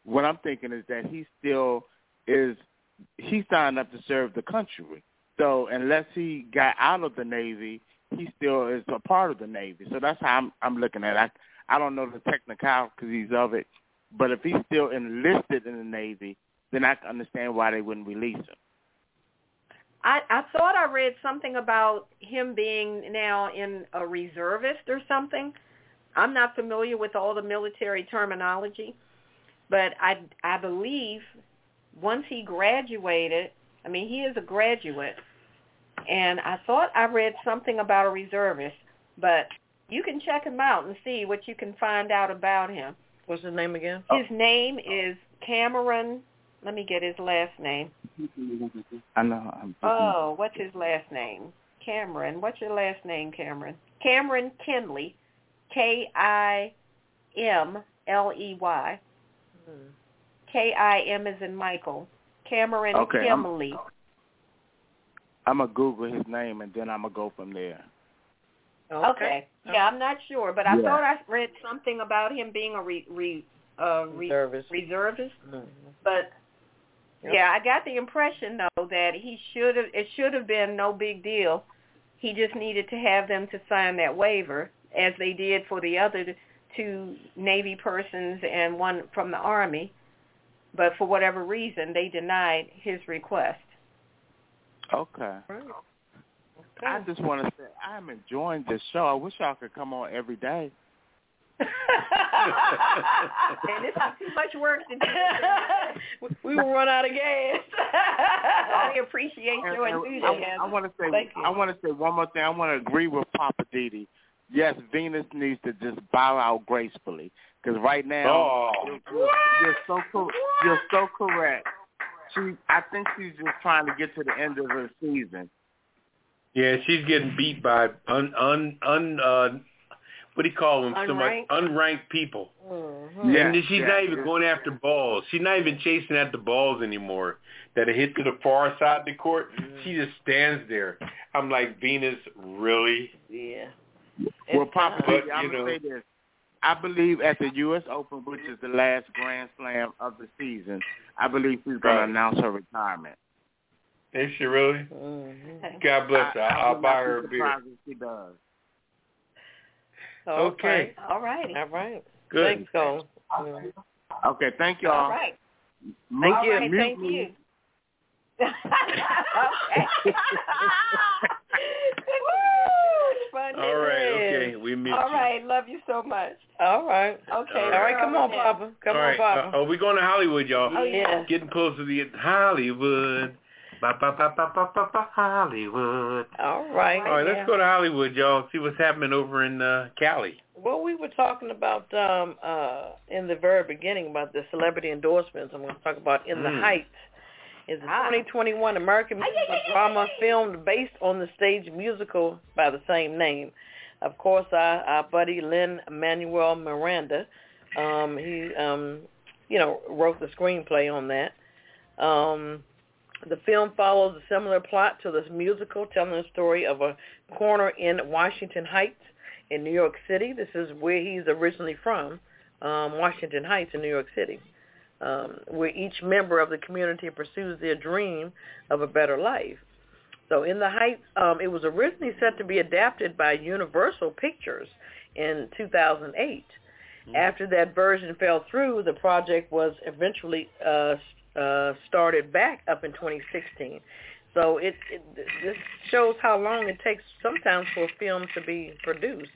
what I'm thinking is that he still is, he signed up to serve the country. So unless he got out of the Navy, he still is a part of the Navy. So that's how I'm, I'm looking at it. I, I don't know the technicalities of it, but if he's still enlisted in the Navy, then I can understand why they wouldn't release him. I, I thought I read something about him being now in a reservist or something. I'm not familiar with all the military terminology, but I, I believe once he graduated, I mean, he is a graduate, and I thought I read something about a reservist, but you can check him out and see what you can find out about him. What's his name again? His oh. name is Cameron, let me get his last name. I know. I'm oh, what's his last name? Cameron. What's your last name, Cameron? Cameron Kinley. K I M L E Y. Mm-hmm. K I M as in Michael. Cameron okay, Kimley. I'm going to Google his name, and then I'm going to go from there. Okay. okay. Yeah, I'm not sure, but I yeah. thought I read something about him being a re, re, uh, re, reservist. reservist. Mm-hmm. But, yep. yeah, I got the impression, though, that he should have. it should have been no big deal. He just needed to have them to sign that waiver, as they did for the other two Navy persons and one from the Army. But for whatever reason, they denied his request. Okay. Right. okay. I just want to say I'm enjoying this show. I wish y'all could come on every day. And it's not too much work to do. We will run out of gas. We appreciate your enthusiasm. I, I want to say Thank I want to say one more thing. I want to agree with Poppa D D. Yes, Venus needs to just bow out gracefully, because right now oh. you're, you're, you're so co- you're so correct. She, I think she's just trying to get to the end of her season. Yeah, she's getting beat by un un un uh, what do you call them? Unranked. So much unranked people. Mm-hmm. Yeah, and she's yeah, not even yeah. going after balls. She's not even chasing at the balls anymore. That it hit to the far side of the court. Mm-hmm. She just stands there. I'm like, Venus, really? Yeah. Well, Papa, but, I'm going to say this. I believe at the U S Open, which is the last Grand Slam of the season, I believe she's going to announce her retirement. Is she really? Mm-hmm. God bless her. I, I'll I buy her a beer. She does. Okay. okay. All right. All right. Good. Thanks, Cole. Okay. Thank you all. All right. Thank all you. Right, thank me. you. Okay. Fun, all right, okay, we miss All you. right, love you so much. All right. Okay. All right, all right. come on, Papa. Come all on, right. Papa. Uh, oh, we're going to Hollywood, y'all. Oh, yeah. Getting close to the Hollywood. Ba-ba-ba-ba-ba-ba-ba Hollywood. All right. All right, yeah. Let's go to Hollywood, y'all, see what's happening over in uh, Cali. Well, we were talking about um, uh, in the very beginning about the celebrity endorsements. I'm going to talk about In mm. the Heights. It's a twenty twenty-one American musical drama filmed based on the stage musical by the same name. Of course, our, our buddy Lin Manuel Miranda, um, he, um, you know, wrote the screenplay on that. Um, the film follows a similar plot to this musical, telling the story of a corner in Washington Heights in New York City. This is where he's originally from, um, Washington Heights in New York City. Um, where each member of the community pursues their dream of a better life. So In the Heights, um, it was originally set to be adapted by Universal Pictures in two thousand eight. Mm-hmm. After that version fell through, the project was eventually uh, uh, started back up in twenty sixteen. So it, it this shows how long it takes sometimes for a film to be produced.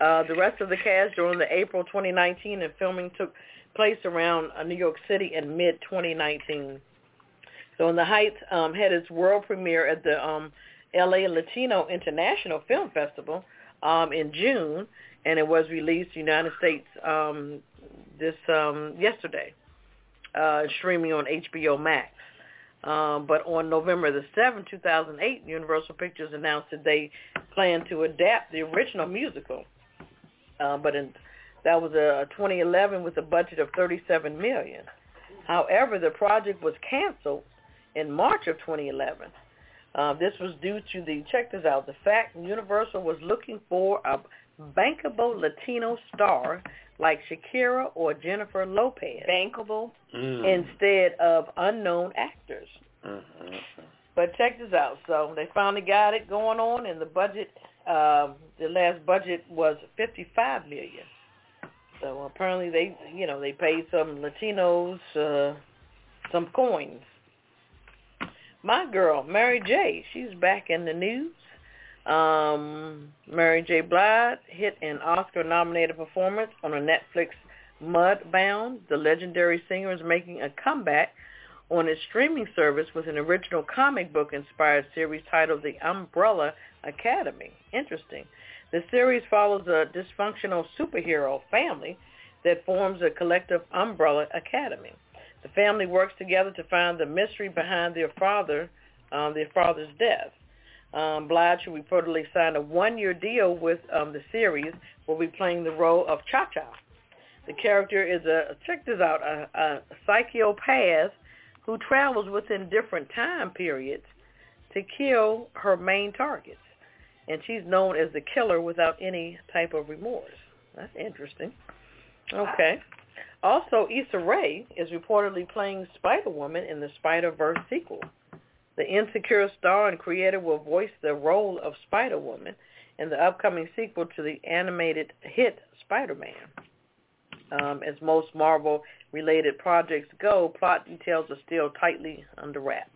Uh, the rest of the cast during the April twenty nineteen and filming took place around New York City in mid twenty nineteen. So In the Heights um, had its world premiere at the um, L A Latino International Film Festival um, in June, and it was released in the United States um, this um, yesterday, uh, streaming on H B O Max. Um, but on November the seventh, two thousand eight, Universal Pictures announced that they planned to adapt the original musical, uh, but in That was a twenty eleven with a budget of thirty-seven million dollars. However, the project was canceled in March of twenty eleven. Uh, this was due to the, check this out, the fact Universal was looking for a bankable Latino star like Shakira or Jennifer Lopez. Bankable. Mm. Instead of unknown actors. Mm-hmm. But check this out. So they finally got it going on, and the budget, uh, the last budget was fifty-five million dollars. So apparently they, you know, they paid some Latinos uh, some coins. My girl, Mary J, she's back in the news. Um, Mary J. Blige hit an Oscar-nominated performance on a Netflix Mudbound. The legendary singer is making a comeback on its streaming service with an original comic book-inspired series titled The Umbrella Academy. Interesting. The series follows a dysfunctional superhero family that forms a collective umbrella academy. The family works together to find the mystery behind their father, um, their father's death. Um, Blige, who reportedly signed a one-year deal with um, the series, will be playing the role of Cha-Cha. The character is a, check this out, a, a psychopath who travels within different time periods to kill her main targets. And she's known as the killer without any type of remorse. That's interesting. Okay. Also, Issa Rae is reportedly playing Spider-Woman in the Spider-Verse sequel. The Insecure star and creator will voice the role of Spider-Woman in the upcoming sequel to the animated hit Spider-Man. Um, as most Marvel-related projects go, plot details are still tightly under wraps.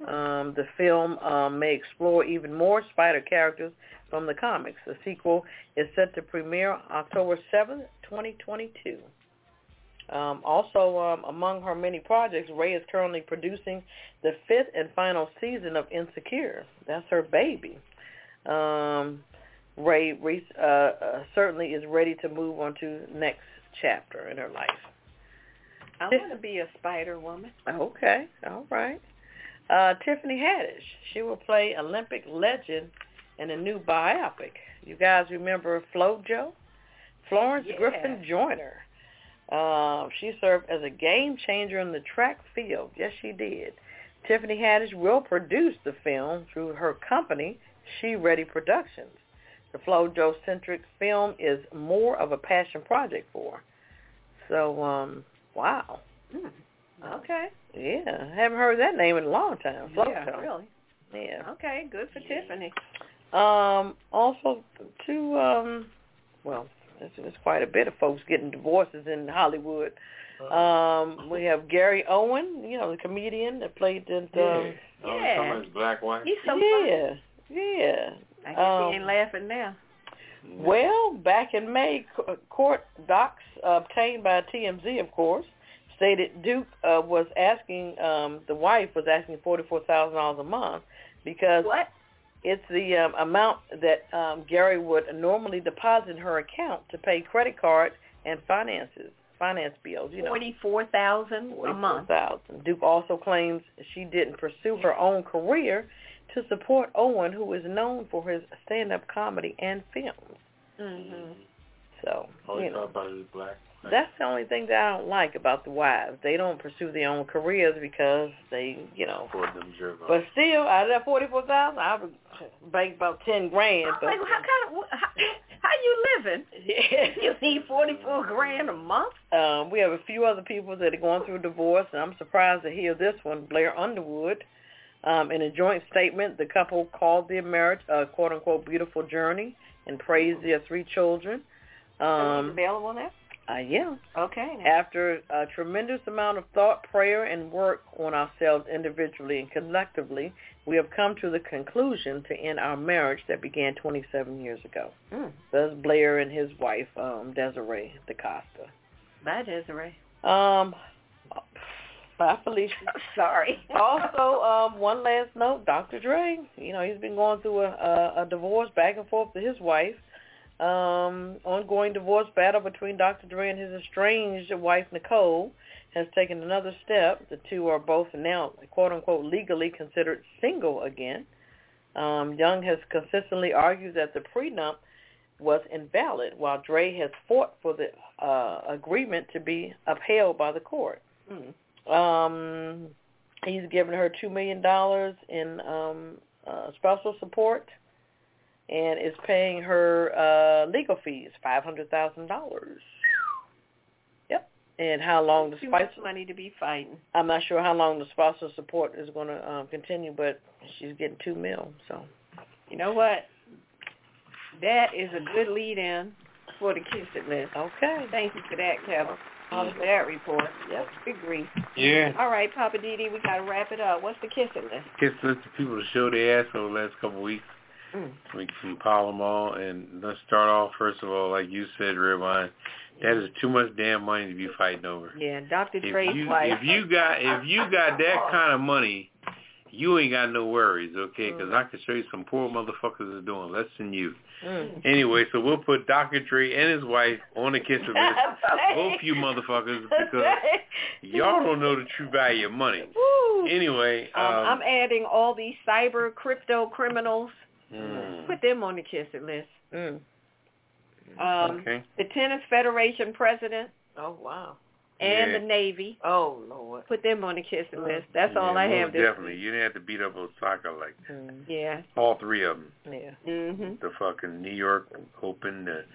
Um, the film um, may explore even more spider characters from the comics. The sequel is set to premiere October seventh, twenty twenty-two. Um, also, um, among her many projects, Ray is currently producing the fifth and final season of Insecure. That's her baby. Um, Ray re- uh, uh, certainly is ready to move on to next chapter in her life. I want to be a spider woman. Okay, all right. Uh, Tiffany Haddish, she will play Olympic legend and a new biopic. You guys remember Flojo? Florence yeah. Griffith Joyner. Uh, she served as a game changer in the track field. Yes, she did. Tiffany Haddish will produce the film through her company, She Ready Productions. The Flojo-centric film is more of a passion project for her. So, um, wow. Mm. Okay. Yeah. Haven't heard that name in a long time. Flojo. Yeah, really. Yeah. Okay, good for yeah. Tiffany. Um, also, two, um, well, it's, it's quite a bit of folks getting divorces in Hollywood. Um, we have Gary Owen, you know, the comedian that played in the... Yeah. Um, yeah. Someone's black wife. He's so yeah. funny. Yeah. I guess um, he ain't laughing now. Well, back in May, court docs obtained by T M Z, of course, stated Duke uh, was asking, um, the wife was asking forty-four thousand dollars a month because what? It's the um, amount that um, Gary would normally deposit in her account to pay credit card and finances, finance bills. You know, forty-four thousand dollars a month. forty-four thousand dollars. Duke also claims she didn't pursue her own career to support Owen, who is known for his stand-up comedy and films. Mm-hmm. So, you know, black. That's the only thing that I don't like about the wives. They don't pursue their own careers because they, you know. Them but still, out of that forty-four thousand, I would bank about ten grand. I'm but, like, how kind of how, how you living? Yeah. You need forty-four grand a month. Um, we have a few other people that are going through divorce, and I'm surprised to hear this one, Blair Underwood. Um, in a joint statement, the couple called their marriage a quote-unquote beautiful journey and praised their three children. Um, available now? Uh, yeah. Okay. Now. After a tremendous amount of thought, prayer, and work on ourselves individually and collectively, we have come to the conclusion to end our marriage that began twenty-seven years ago. Mm. That's Blair and his wife, um, Desiree DaCosta. Bye, Desiree. Um... Oh, Bye, Felicia. Sorry. Also, um, one last note, Doctor Dre, you know, he's been going through a, a, a divorce back and forth with his wife. Um, ongoing divorce battle between Doctor Dre and his estranged wife, Nicole, has taken another step. The two are both now, quote-unquote, legally considered single again. Um, Young has consistently argued that the prenup was invalid, while Dre has fought for the uh, agreement to be upheld by the court. Mm. Um, he's given her two million dollars in um, uh, spousal support and is paying her uh, legal fees, five hundred thousand dollars. Yep. And how long the spousal... Too much money to be fighting. I'm not sure how long the spousal support is going to um, continue, but she's getting two mil, so... You know what? That is a good lead-in for the kids at least. Okay. Thank you for that, Kevin. On that report. Yep, agree. Yeah. All right, Papa D D, we got to wrap it up. What's the kissing list? Kiss list of people to show their ass over the last couple of weeks. Mm. We can pile them all. And let's start off, first of all, like you said, Redwine, that is too much damn money to be fighting over. Yeah, Doctor Dre's wife. If you got if you got that kind of money, you ain't got no worries, okay? Because mm. I can show you some poor motherfuckers are doing less than you. Mm. Anyway, so we'll put Doctor Dre and his wife on the kiss of this. Both you motherfuckers, because y'all don't know the true value of money. Woo. Anyway. Um, um, I'm adding all these cyber crypto criminals. Mm. Put them on the kiss of list. Mm. Um, okay. The Tennis Federation president. Oh, wow. And yeah. the Navy. Oh, Lord. Put them on the kissing list. That's yeah, all I have. This definitely. Week. You didn't have to beat up Osaka like that. Mm. Yeah. All three of them. Yeah. Mm-hmm. The fucking New York Open, the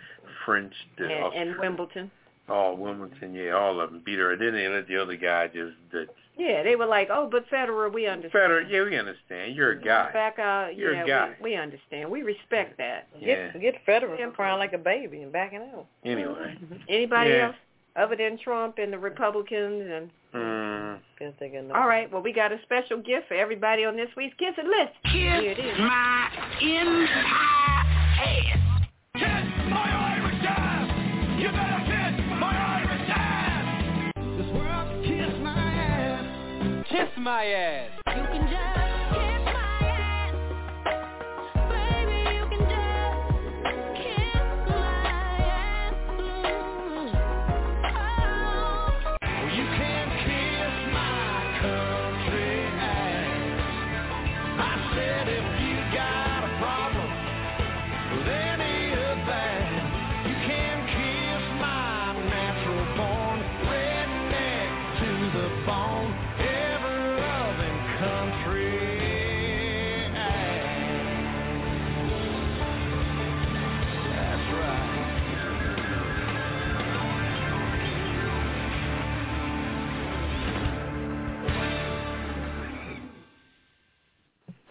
French. The and, and Wimbledon. Oh, Wimbledon, yeah, all of them beat her. And then they let the other guy just... The, yeah, they were like, oh, but Federer, we understand. Federer, yeah, we understand. You're a guy. Back out, You're yeah, a guy. We, we understand. We respect that. Yeah. Get, get Federer from crying like a baby and backing out. Anyway. Anybody yeah. else? Other than Trump and the Republicans and... Mm. All right, well, we got a special gift for everybody on this week's Kiss It List. Kiss Here it is. My entire ass. Kiss my Irish ass. You better kiss my Irish ass. This world, kiss my ass. Kiss my ass. You can just kiss my ass. Baby, you can just kiss my ass. Mm.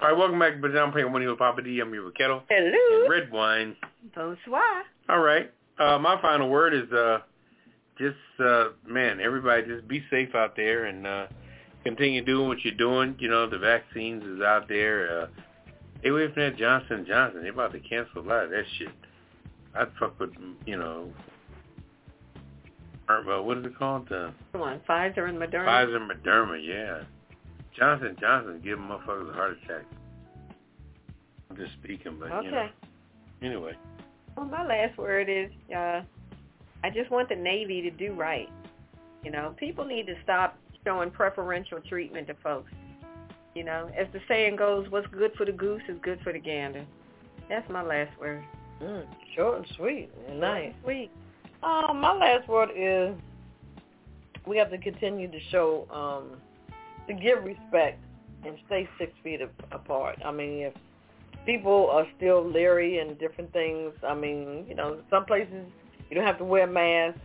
All right, welcome back to Pajama Party Crew with Poppa D D. I'm here with Ketel. Hello. And Redwine. Bonsoir. All right. Uh, my final word is uh, just, uh, man, everybody just be safe out there and uh, continue doing what you're doing. You know, the vaccines is out there. Uh, stay away from that Johnson and Johnson. They're about to cancel a lot of that shit. I'd fuck with, you know, what is it called? Uh, Come on, Pfizer and Moderna. Pfizer and Moderna, yeah. Johnson Johnson giving motherfuckers a heart attack. I'm just speaking, but okay. You know. Anyway. Well, my last word is, uh, I just want the Navy to do right. You know, people need to stop showing preferential treatment to folks. You know, as the saying goes, what's good for the goose is good for the gander. That's my last word. Mm, short and sweet. And nice. And sweet. Um, my last word is, we have to continue to show. Um, To give respect and stay six feet apart. I mean, if people are still leery and different things, I mean, you know, some places you don't have to wear a mask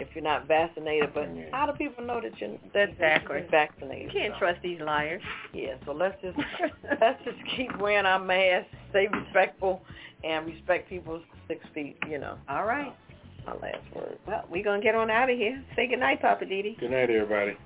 if you're not vaccinated. But how do people know that you're that exactly. vaccinated? You can't so. trust these liars. Yeah. So let's just let's just keep wearing our masks, stay respectful, and respect people's six feet. You know. All right. So, my last word. Well, we're gonna get on out of here. Say good night, Poppa D D. Good night, everybody.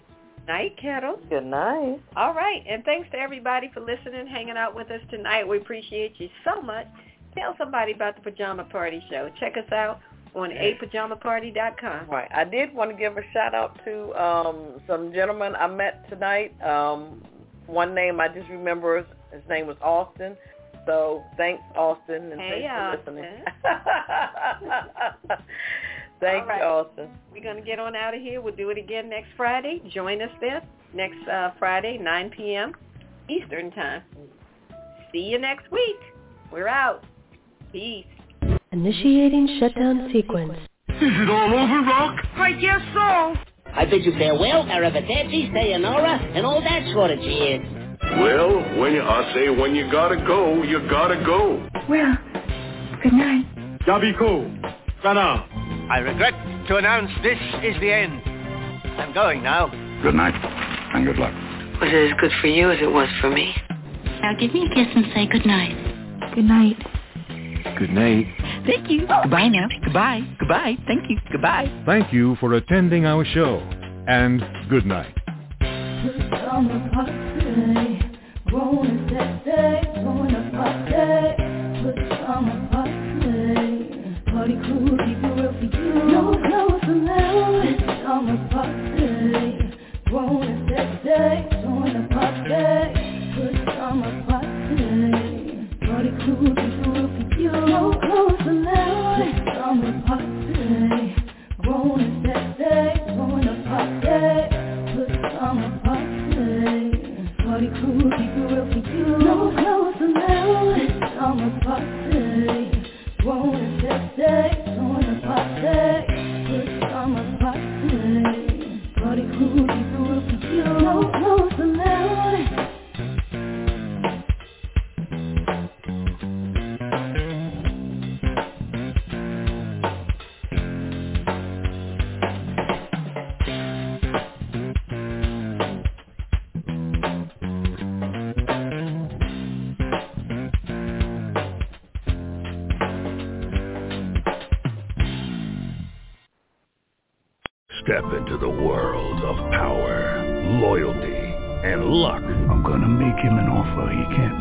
Night, Ketel. Good night. All right, and thanks to everybody for listening, hanging out with us tonight. We appreciate you so much. Tell somebody about the Pajama Party Show. Check us out on a pajama party dot com. Right. I did want to give a shout out to um, some gentlemen I met tonight. Um, one name I just remember, his name was Austin. So thanks, Austin, and hey, thanks Austin. for listening. Thank right. you, Austin. We're going to get on out of here. We'll do it again next Friday. Join us there next uh, Friday, nine p.m. Eastern time. See you next week. We're out. Peace. Initiating shutdown sequence. Is it all over, Rock? I guess so. I bid you farewell, arrivederci, sayonara, and all that sort of cheers. Well, when I say when you gotta go, you gotta go. Well, good night. Yabiko. Sana. I regret to announce this is the end. I'm going now. Good night, and good luck. Was it as good for you as it was for me? Now give me a kiss and say good night. Good night. Good night. Thank you. Oh. Goodbye now. Goodbye. Goodbye. Thank you. Goodbye. Thank you for attending our show, and good night. Party crew, people will be you. No clothes allowed. It's summer party. Won't it day? Join the party. It's summer party. Party crew, people will be you. No clothes allowed. It's summer party. Won't it day? Join the party. It's summer party. Party crew, people will be you. No clothes allowed. It's summer party. Won't it day, on a party, it's summer party, party cool, people will be you, no clothes allowed. Step into the world of power, loyalty, and luck. I'm gonna make him an offer he can't